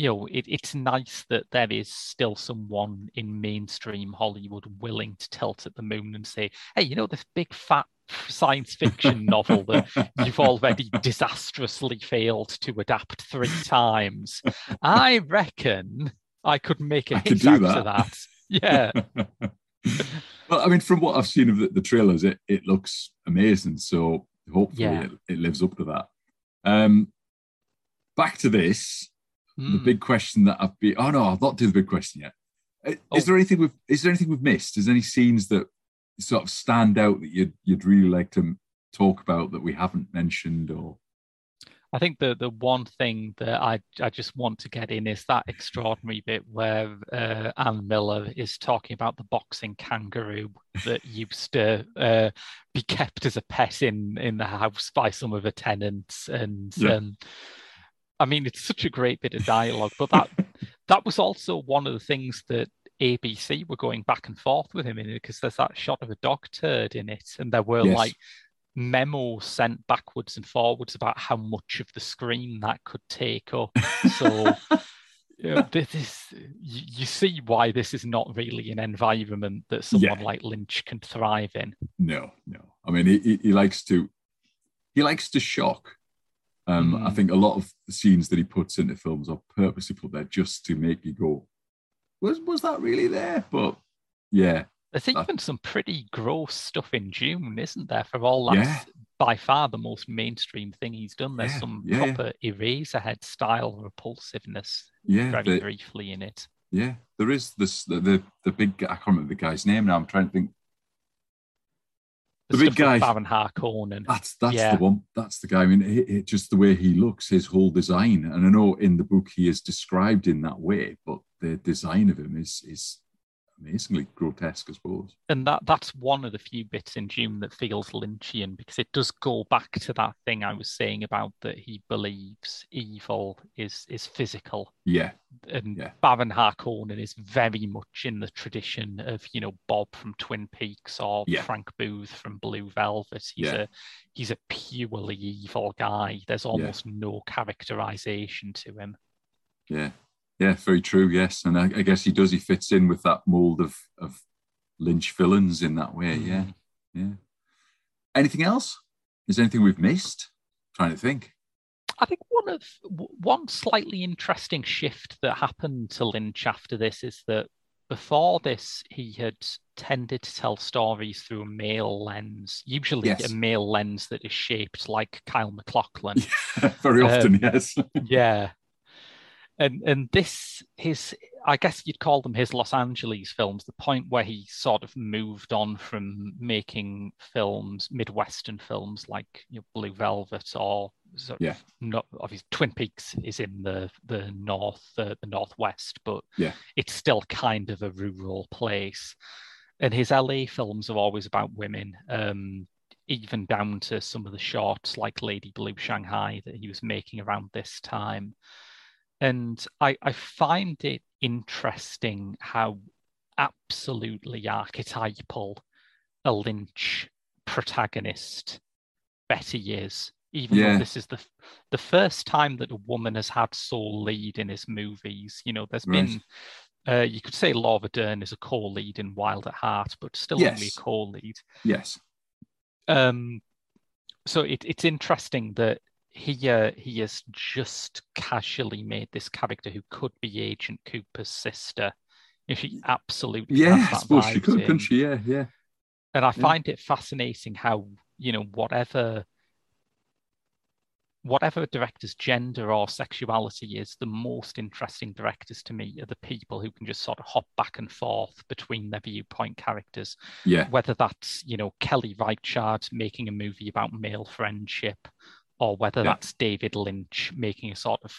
you know, it's nice that there is still someone in mainstream Hollywood willing to tilt at the moon and say, hey, you know, this big fat science fiction novel that you've already disastrously failed to adapt 3 times. I reckon I could make a hit out of that. Yeah. Well, I mean, from what I've seen of the trailers, it looks amazing. So hopefully it lives up to that. Back to this. The big question that I've been... Oh, no, I've not done the big question yet. Is there anything we've missed? Is there any scenes that sort of stand out that you'd really like to talk about that we haven't mentioned? Or I think the one thing that I just want to get in is that extraordinary bit where Ann Miller is talking about the boxing kangaroo that used to be kept as a pet in the house by some of her tenants. And... I mean, it's such a great bit of dialogue, but that was also one of the things that ABC were going back and forth with him in, because there's that shot of a dog turd in it, and there were like memos sent backwards and forwards about how much of the screen that could take up. So you see why this is not really an environment that someone like Lynch can thrive in. No. I mean, he likes to shock. I think a lot of the scenes that he puts into films are purposely put there just to make you go, was that really there? But there's even some pretty gross stuff in Dune, isn't there? For all that's by far the most mainstream thing he's done. There's some proper Eraserhead style repulsiveness very briefly in it. Yeah, there is this the big, I can't remember the guy's name now. I'm trying to think. The big guy, Baron Harkonnen. That's the one. That's the guy. I mean, it just the way he looks, his whole design. And I know in the book he is described in that way, but the design of him is amazingly grotesque, I suppose. And that's one of the few bits in Dune that feels Lynchian, because it does go back to that thing I was saying about that he believes evil is physical. Yeah. And Baron Harkonnen is very much in the tradition of, you know, Bob from Twin Peaks or Frank Booth from Blue Velvet. He's a purely evil guy. There's almost no characterization to him. Yeah. Yeah, very true. Yes, and I guess he does. He fits in with that mold of Lynch villains in that way. Yeah, yeah. Anything else? Is there anything we've missed? I'm trying to think. I think one slightly interesting shift that happened to Lynch after this is that before this, he had tended to tell stories through a male lens, usually a male lens that is shaped like Kyle MacLachlan. Yeah, very often, yes. Yeah. And this, his, I guess you'd call them his Los Angeles films, the point where he sort of moved on from making films, Midwestern films like Blue Velvet or sort of, obviously Twin Peaks is in the north, the northwest, but it's still kind of a rural place. And his LA films are always about women, even down to some of the shorts like Lady Blue Shanghai that he was making around this time. And I find it interesting how absolutely archetypal a Lynch protagonist Betty is, even though this is the first time that a woman has had sole lead in his movies. You know, there's been, you could say Laura Dern is a co-lead in Wild at Heart, but still only a co-lead. Yes. So it's interesting that he has just casually made this character who could be Agent Cooper's sister. If she absolutely has that I suppose she could, couldn't she? Yeah, yeah. And I find it fascinating how, whatever a director's gender or sexuality is, the most interesting directors to me are the people who can just sort of hop back and forth between their viewpoint characters. Yeah. Whether that's, Kelly Reichardt making a movie about male friendship, or whether that's David Lynch making a sort of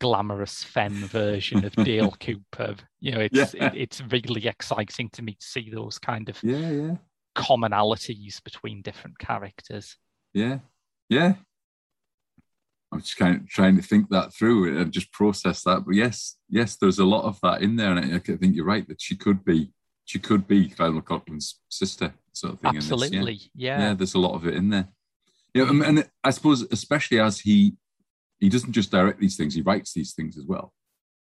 glamorous femme version of Dale Cooper. It's really exciting to me to see those kind of commonalities between different characters. Yeah, yeah. I'm just kind of trying to think that through and just process that. But yes, there's a lot of that in there, and I think you're right that she could be Kyle MacLachlan's sister, sort of thing. Absolutely, in this. Yeah, there's a lot of it in there. Yeah, and I suppose especially as he doesn't just direct these things, he writes these things as well.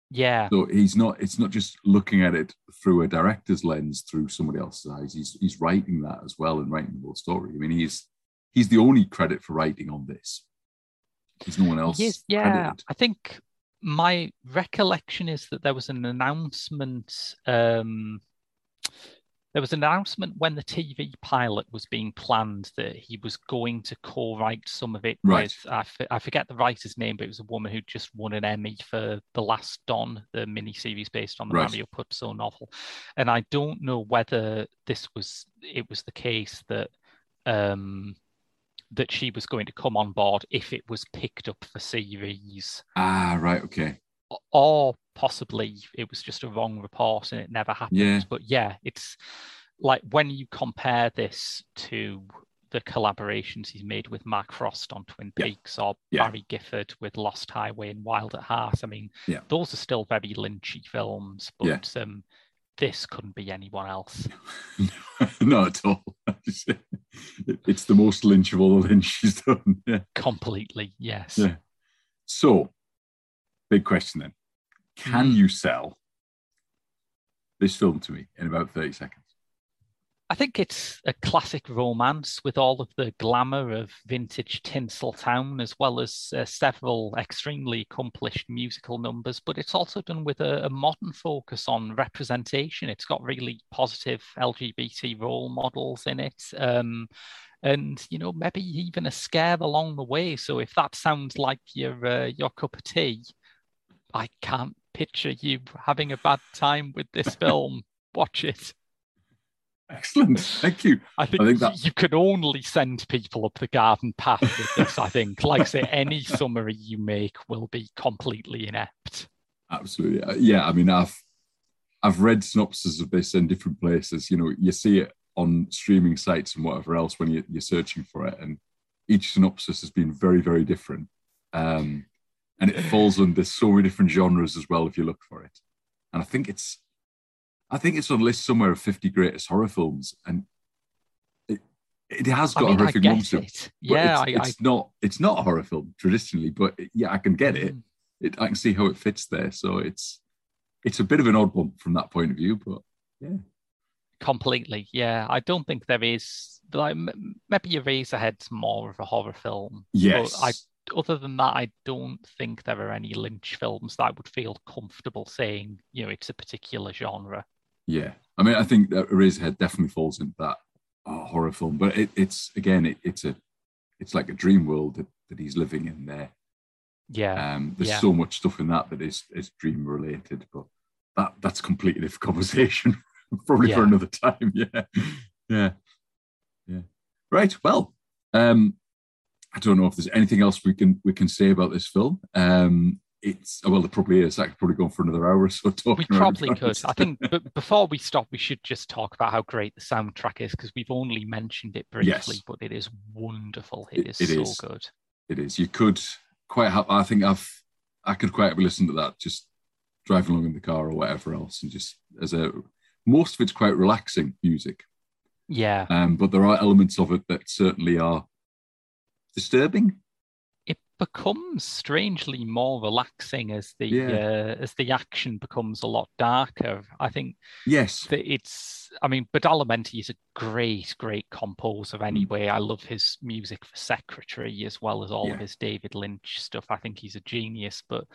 Yeah. So it's not just looking at it through a director's lens, through somebody else's eyes. He's writing that as well and writing the whole story. I mean, he's the only credit for writing on this. There's no one else credited. I think my recollection is that there was an announcement. There was an announcement when the TV pilot was being planned that he was going to co-write some of it with, I forget the writer's name, but it was a woman who just won an Emmy for The Last Don, the miniseries based on the Mario Puzo novel. And I don't know whether it was the case that that she was going to come on board if it was picked up for series. Ah, right, okay. Or possibly it was just a wrong report and it never happened. Yeah. But it's like when you compare this to the collaborations he's made with Mark Frost on Twin Peaks or Barry Gifford with Lost Highway and Wild at Heart. I mean, those are still very Lynchy films, but this couldn't be anyone else. Not at all. It's the most Lynch of all the Lynch he's done. Yeah. Completely, yes. Yeah. So, big question then. Can you sell this film to me in about 30 seconds? I think it's a classic romance with all of the glamour of vintage Tinseltown, as well as several extremely accomplished musical numbers, but it's also done with a modern focus on representation. It's got really positive LGBT role models in it. And, maybe even a scare along the way. So if that sounds like your cup of tea, I can't picture you having a bad time with this film. Watch it. Excellent. Thank you. I think that you could only send people up the garden path with this, I think. Like I say, any summary you make will be completely inept. Absolutely. Yeah, I mean, I've read synopses of this in different places. You see it on streaming sites and whatever else when you're searching for it. And each synopsis has been very, very different. And it falls under so many different genres as well if you look for it. And I think it's on a list somewhere of 50 greatest horror films. And it has got a horrific moment. Yeah, it's not a horror film traditionally, but I can get it. I can see how it fits there. So it's it's a bit of an odd one from that point of view, but yeah. Completely, yeah. I don't think there is, like, maybe Eraserhead's more of a horror film. Yes. But other than that, I don't think there are any Lynch films that I would feel comfortable saying, you know, it's a particular genre. Yeah. I mean, I think that Eraserhead definitely falls into that horror film, but it's like a dream world that he's living in there. Yeah. There's so much stuff in that is dream related, but that's completely different conversation probably for another time. Yeah. Right. Well, I don't know if there's anything else we can say about this film. There probably is. I could probably go on for another hour or so talking. We probably could. I think, but before we stop, we should just talk about how great the soundtrack is, because we've only mentioned it briefly, but it is wonderful. It is so good. It is. You could quite have, I think I could quite happily listen to that just driving along in the car or whatever else, and just most of it's quite relaxing music. Yeah. But there are elements of it that certainly are disturbing. It becomes strangely more relaxing as the as the action becomes a lot darker. I think Badalamenti is a great composer anyway. I love his music for Secretary as well as all of his David Lynch stuff. I think he's a genius, but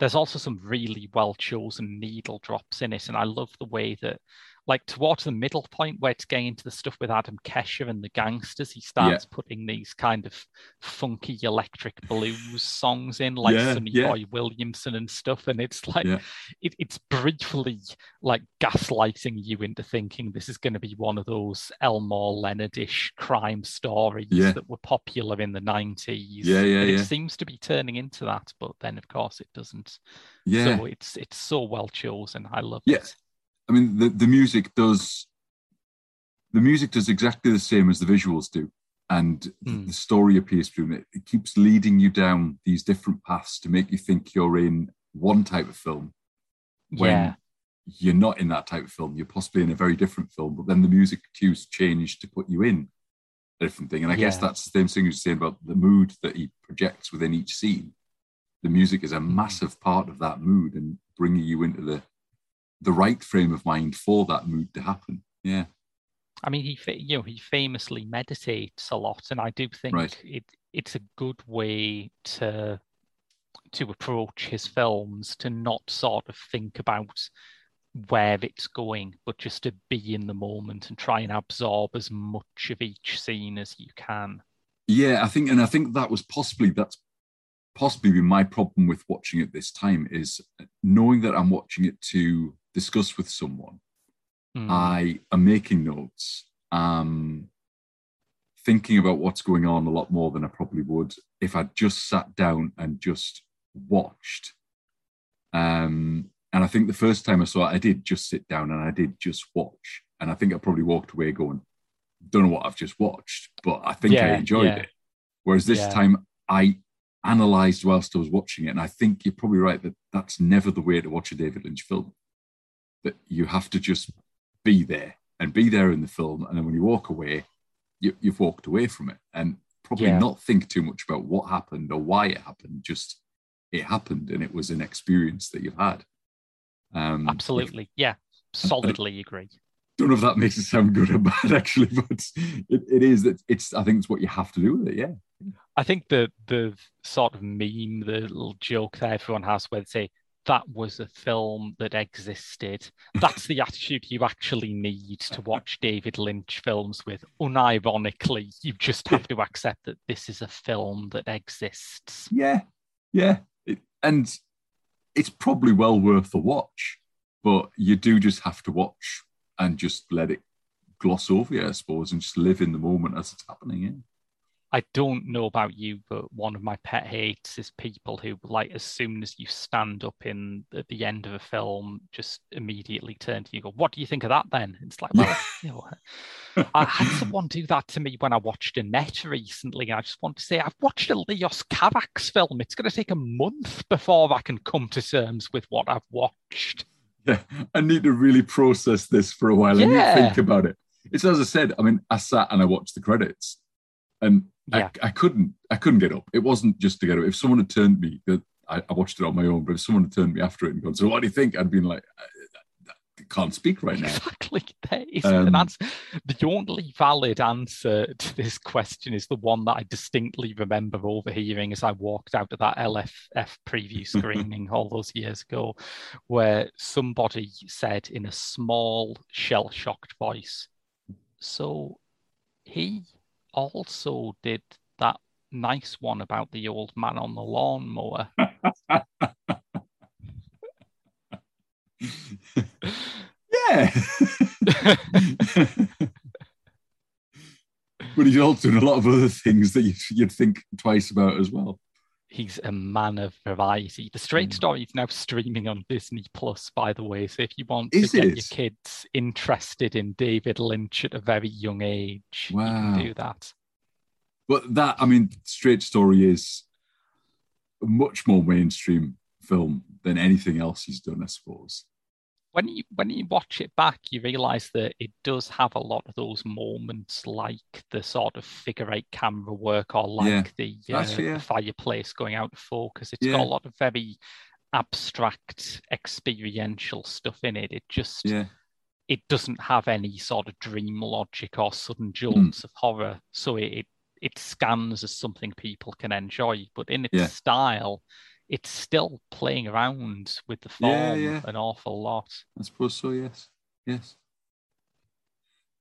there's also some really well chosen needle drops in it, and I love the way that, like, towards the middle point where it's getting into the stuff with Adam Kesher and the gangsters, he starts putting these kind of funky electric blues songs in, like Sonny Boy Williamson and stuff. And it's like, it's briefly like gaslighting you into thinking this is going to be one of those Elmore Leonard-ish crime stories that were popular in the 90s. It seems to be turning into that, but then of course it doesn't. Yeah. So it's so well chosen. I love it. I mean, the music does exactly the same as the visuals do, and the story appears through it. It keeps leading you down these different paths to make you think you're in one type of film when you're not in that type of film. You're possibly in a very different film, but then the music cues change to put you in a different thing. And I guess that's the same thing you're saying about the mood that he projects within each scene. The music is a massive part of that mood and bringing you into the right frame of mind for that mood to happen. Yeah. I mean, he famously meditates a lot, and I do think it's a good way to approach his films, to not sort of think about where it's going, but just to be in the moment and try and absorb as much of each scene as you can. Yeah, I think that was possibly been my problem with watching it this time, is knowing that I'm watching it to discuss with someone. I am making notes, thinking about what's going on a lot more than I probably would if I just sat down and just watched. And I think the first time I saw it, I did just sit down and I did just watch. And I think I probably walked away going, don't know what I've just watched, but I think I enjoyed it. Whereas this time I analysed whilst I was watching it. And I think you're probably right that that's never the way to watch a David Lynch film. That you have to just be there in the film, and then when you walk away, you've walked away from it, and probably not think too much about what happened or why it happened. Just it happened, and it was an experience that you've had. Absolutely, solidly agree. Don't know if that makes it sound good or bad, actually, but it is. I think it's what you have to do with it. Yeah, I think the sort of meme, the little joke that everyone has where they say, that was a film that existed. That's the attitude you actually need to watch David Lynch films with. Unironically, you just have to accept that this is a film that exists. Yeah. And it's probably well worth a watch, but you do just have to watch and just let it gloss over you, I suppose, and just live in the moment as it's happening, I don't know about you, but one of my pet hates is people who, like, as soon as you stand up at the end of a film, just immediately turn to you and go, what do you think of that then? It's like, well, I had someone do that to me when I watched Annette recently. And I just want to say, I've watched a Leos Carax film. It's going to take a month before I can come to terms with what I've watched. Yeah, I need to really process this for a while. I need to think about it. It's, as I said, I mean, I sat and I watched the credits. And I couldn't get up. It wasn't just to get up. If someone had turned me, I watched it on my own, but if someone had turned me after it and gone, so what do you think? I'd been like, I can't speak right now. Exactly. There isn't an answer. The only valid answer to this question is the one that I distinctly remember overhearing as I walked out of that LFF preview screening all those years ago, where somebody said in a small, shell-shocked voice, so he also did that nice one about the old man on the lawnmower. Yeah. But he's also doing a lot of other things that you'd think twice about as well. He's a man of variety. The Straight Story is now streaming on Disney Plus, by the way. So if you want to get your kids interested in David Lynch at a very young age, you can do that. But that, I mean, Straight Story is a much more mainstream film than anything else he's done, I suppose. When you watch it back, you realise that it does have a lot of those moments, like the sort of figure-eight camera work, or like the fireplace going out of focus. It's got a lot of very abstract, experiential stuff in it. It just it doesn't have any sort of dream logic or sudden jolts of horror. So it scans as something people can enjoy, but in its style, it's still playing around with the form an awful lot. I suppose so, yes.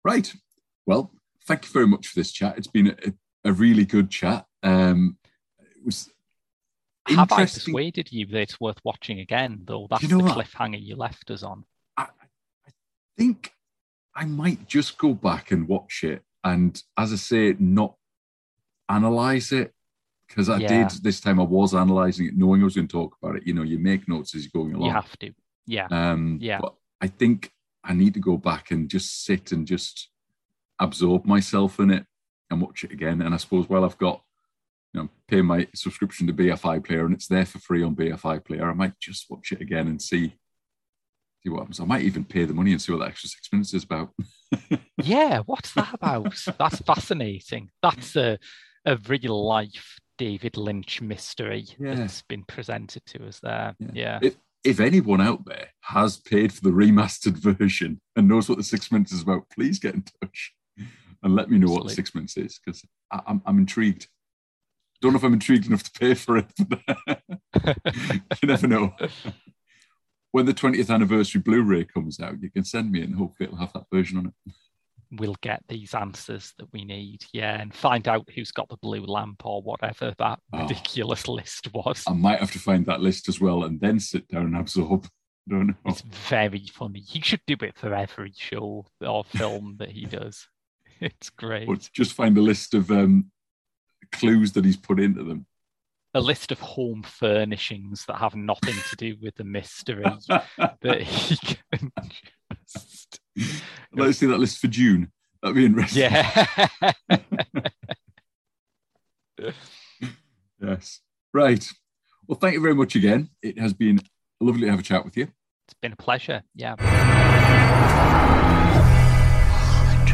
Right. Well, thank you very much for this chat. It's been a really good chat. It was interesting. Have I persuaded you that it's worth watching again, though? That's the cliffhanger you left us on. I think I might just go back and watch it and, as I say, not analyse it. Because I did this time, I was analysing it, knowing I was going to talk about it. You know, you make notes as you're going along. You have to, But I think I need to go back and just sit and just absorb myself in it and watch it again. And I suppose, well, I've got, pay my subscription to BFI Player, and it's there for free on BFI Player. I might just watch it again and see what happens. I might even pay the money and see what that extra 6 minutes is about. Yeah, what's that about? That's fascinating. That's a real life David Lynch mystery that's been presented to us there. Yeah. If anyone out there has paid for the remastered version and knows what the 6 minutes is about, please get in touch and let me know what the 6 minutes is, because I'm intrigued. Don't know if I'm intrigued enough to pay for it, but you never know. When the 20th anniversary Blu-ray comes out, you can send me it and hopefully it'll have that version on it. We'll get these answers that we need, and find out who's got the blue lamp or whatever that ridiculous list was. I might have to find that list as well and then sit down and absorb. I don't know. It's very funny. He should do it for every show or film that he does. It's great. But just find a list of clues that he's put into them. A list of home furnishings that have nothing to do with the mystery that he can just... Let's see that list for June. That'd be interesting. Yeah. Yes. Right. Well, thank you very much again. It has been lovely to have a chat with you. It's been a pleasure. Yeah. Mulholland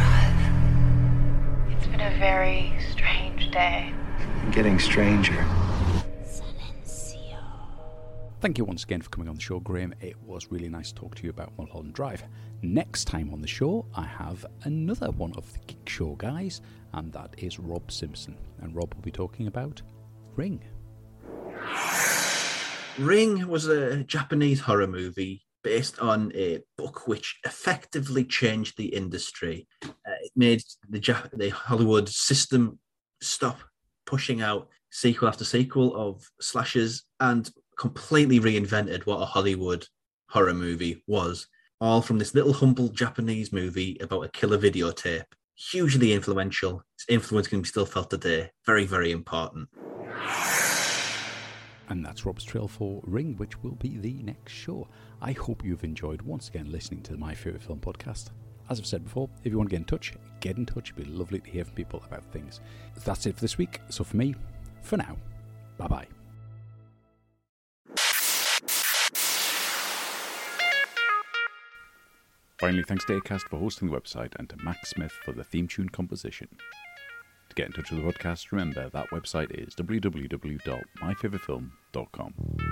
Drive. It's been a very strange day. I'm getting stranger. Thank you once again for coming on the show, Graham. It was really nice to talk to you about Mulholland Drive. Next time on the show, I have another one of the Geek Show guys, and that is Rob Simpson. And Rob will be talking about Ring. Ring was a Japanese horror movie based on a book which effectively changed the industry. It made the Hollywood system stop pushing out sequel after sequel of slashers and completely reinvented what a Hollywood horror movie was, all from this little humble Japanese movie about a killer videotape. Hugely influential. Its influence can be still felt today. Very, very important. And that's Rob's trail for Ring, which will be the next show. I hope you've enjoyed once again listening to the My Favourite Film podcast. As I've said before, if you want to get in touch. It'd be lovely to hear from people about things. That's it for this week. So for me, for now, bye-bye. Finally, thanks to Acast for hosting the website and to Max Smith for the theme tune composition. To get in touch with the podcast, remember that website is www.myfavourtefilm.com.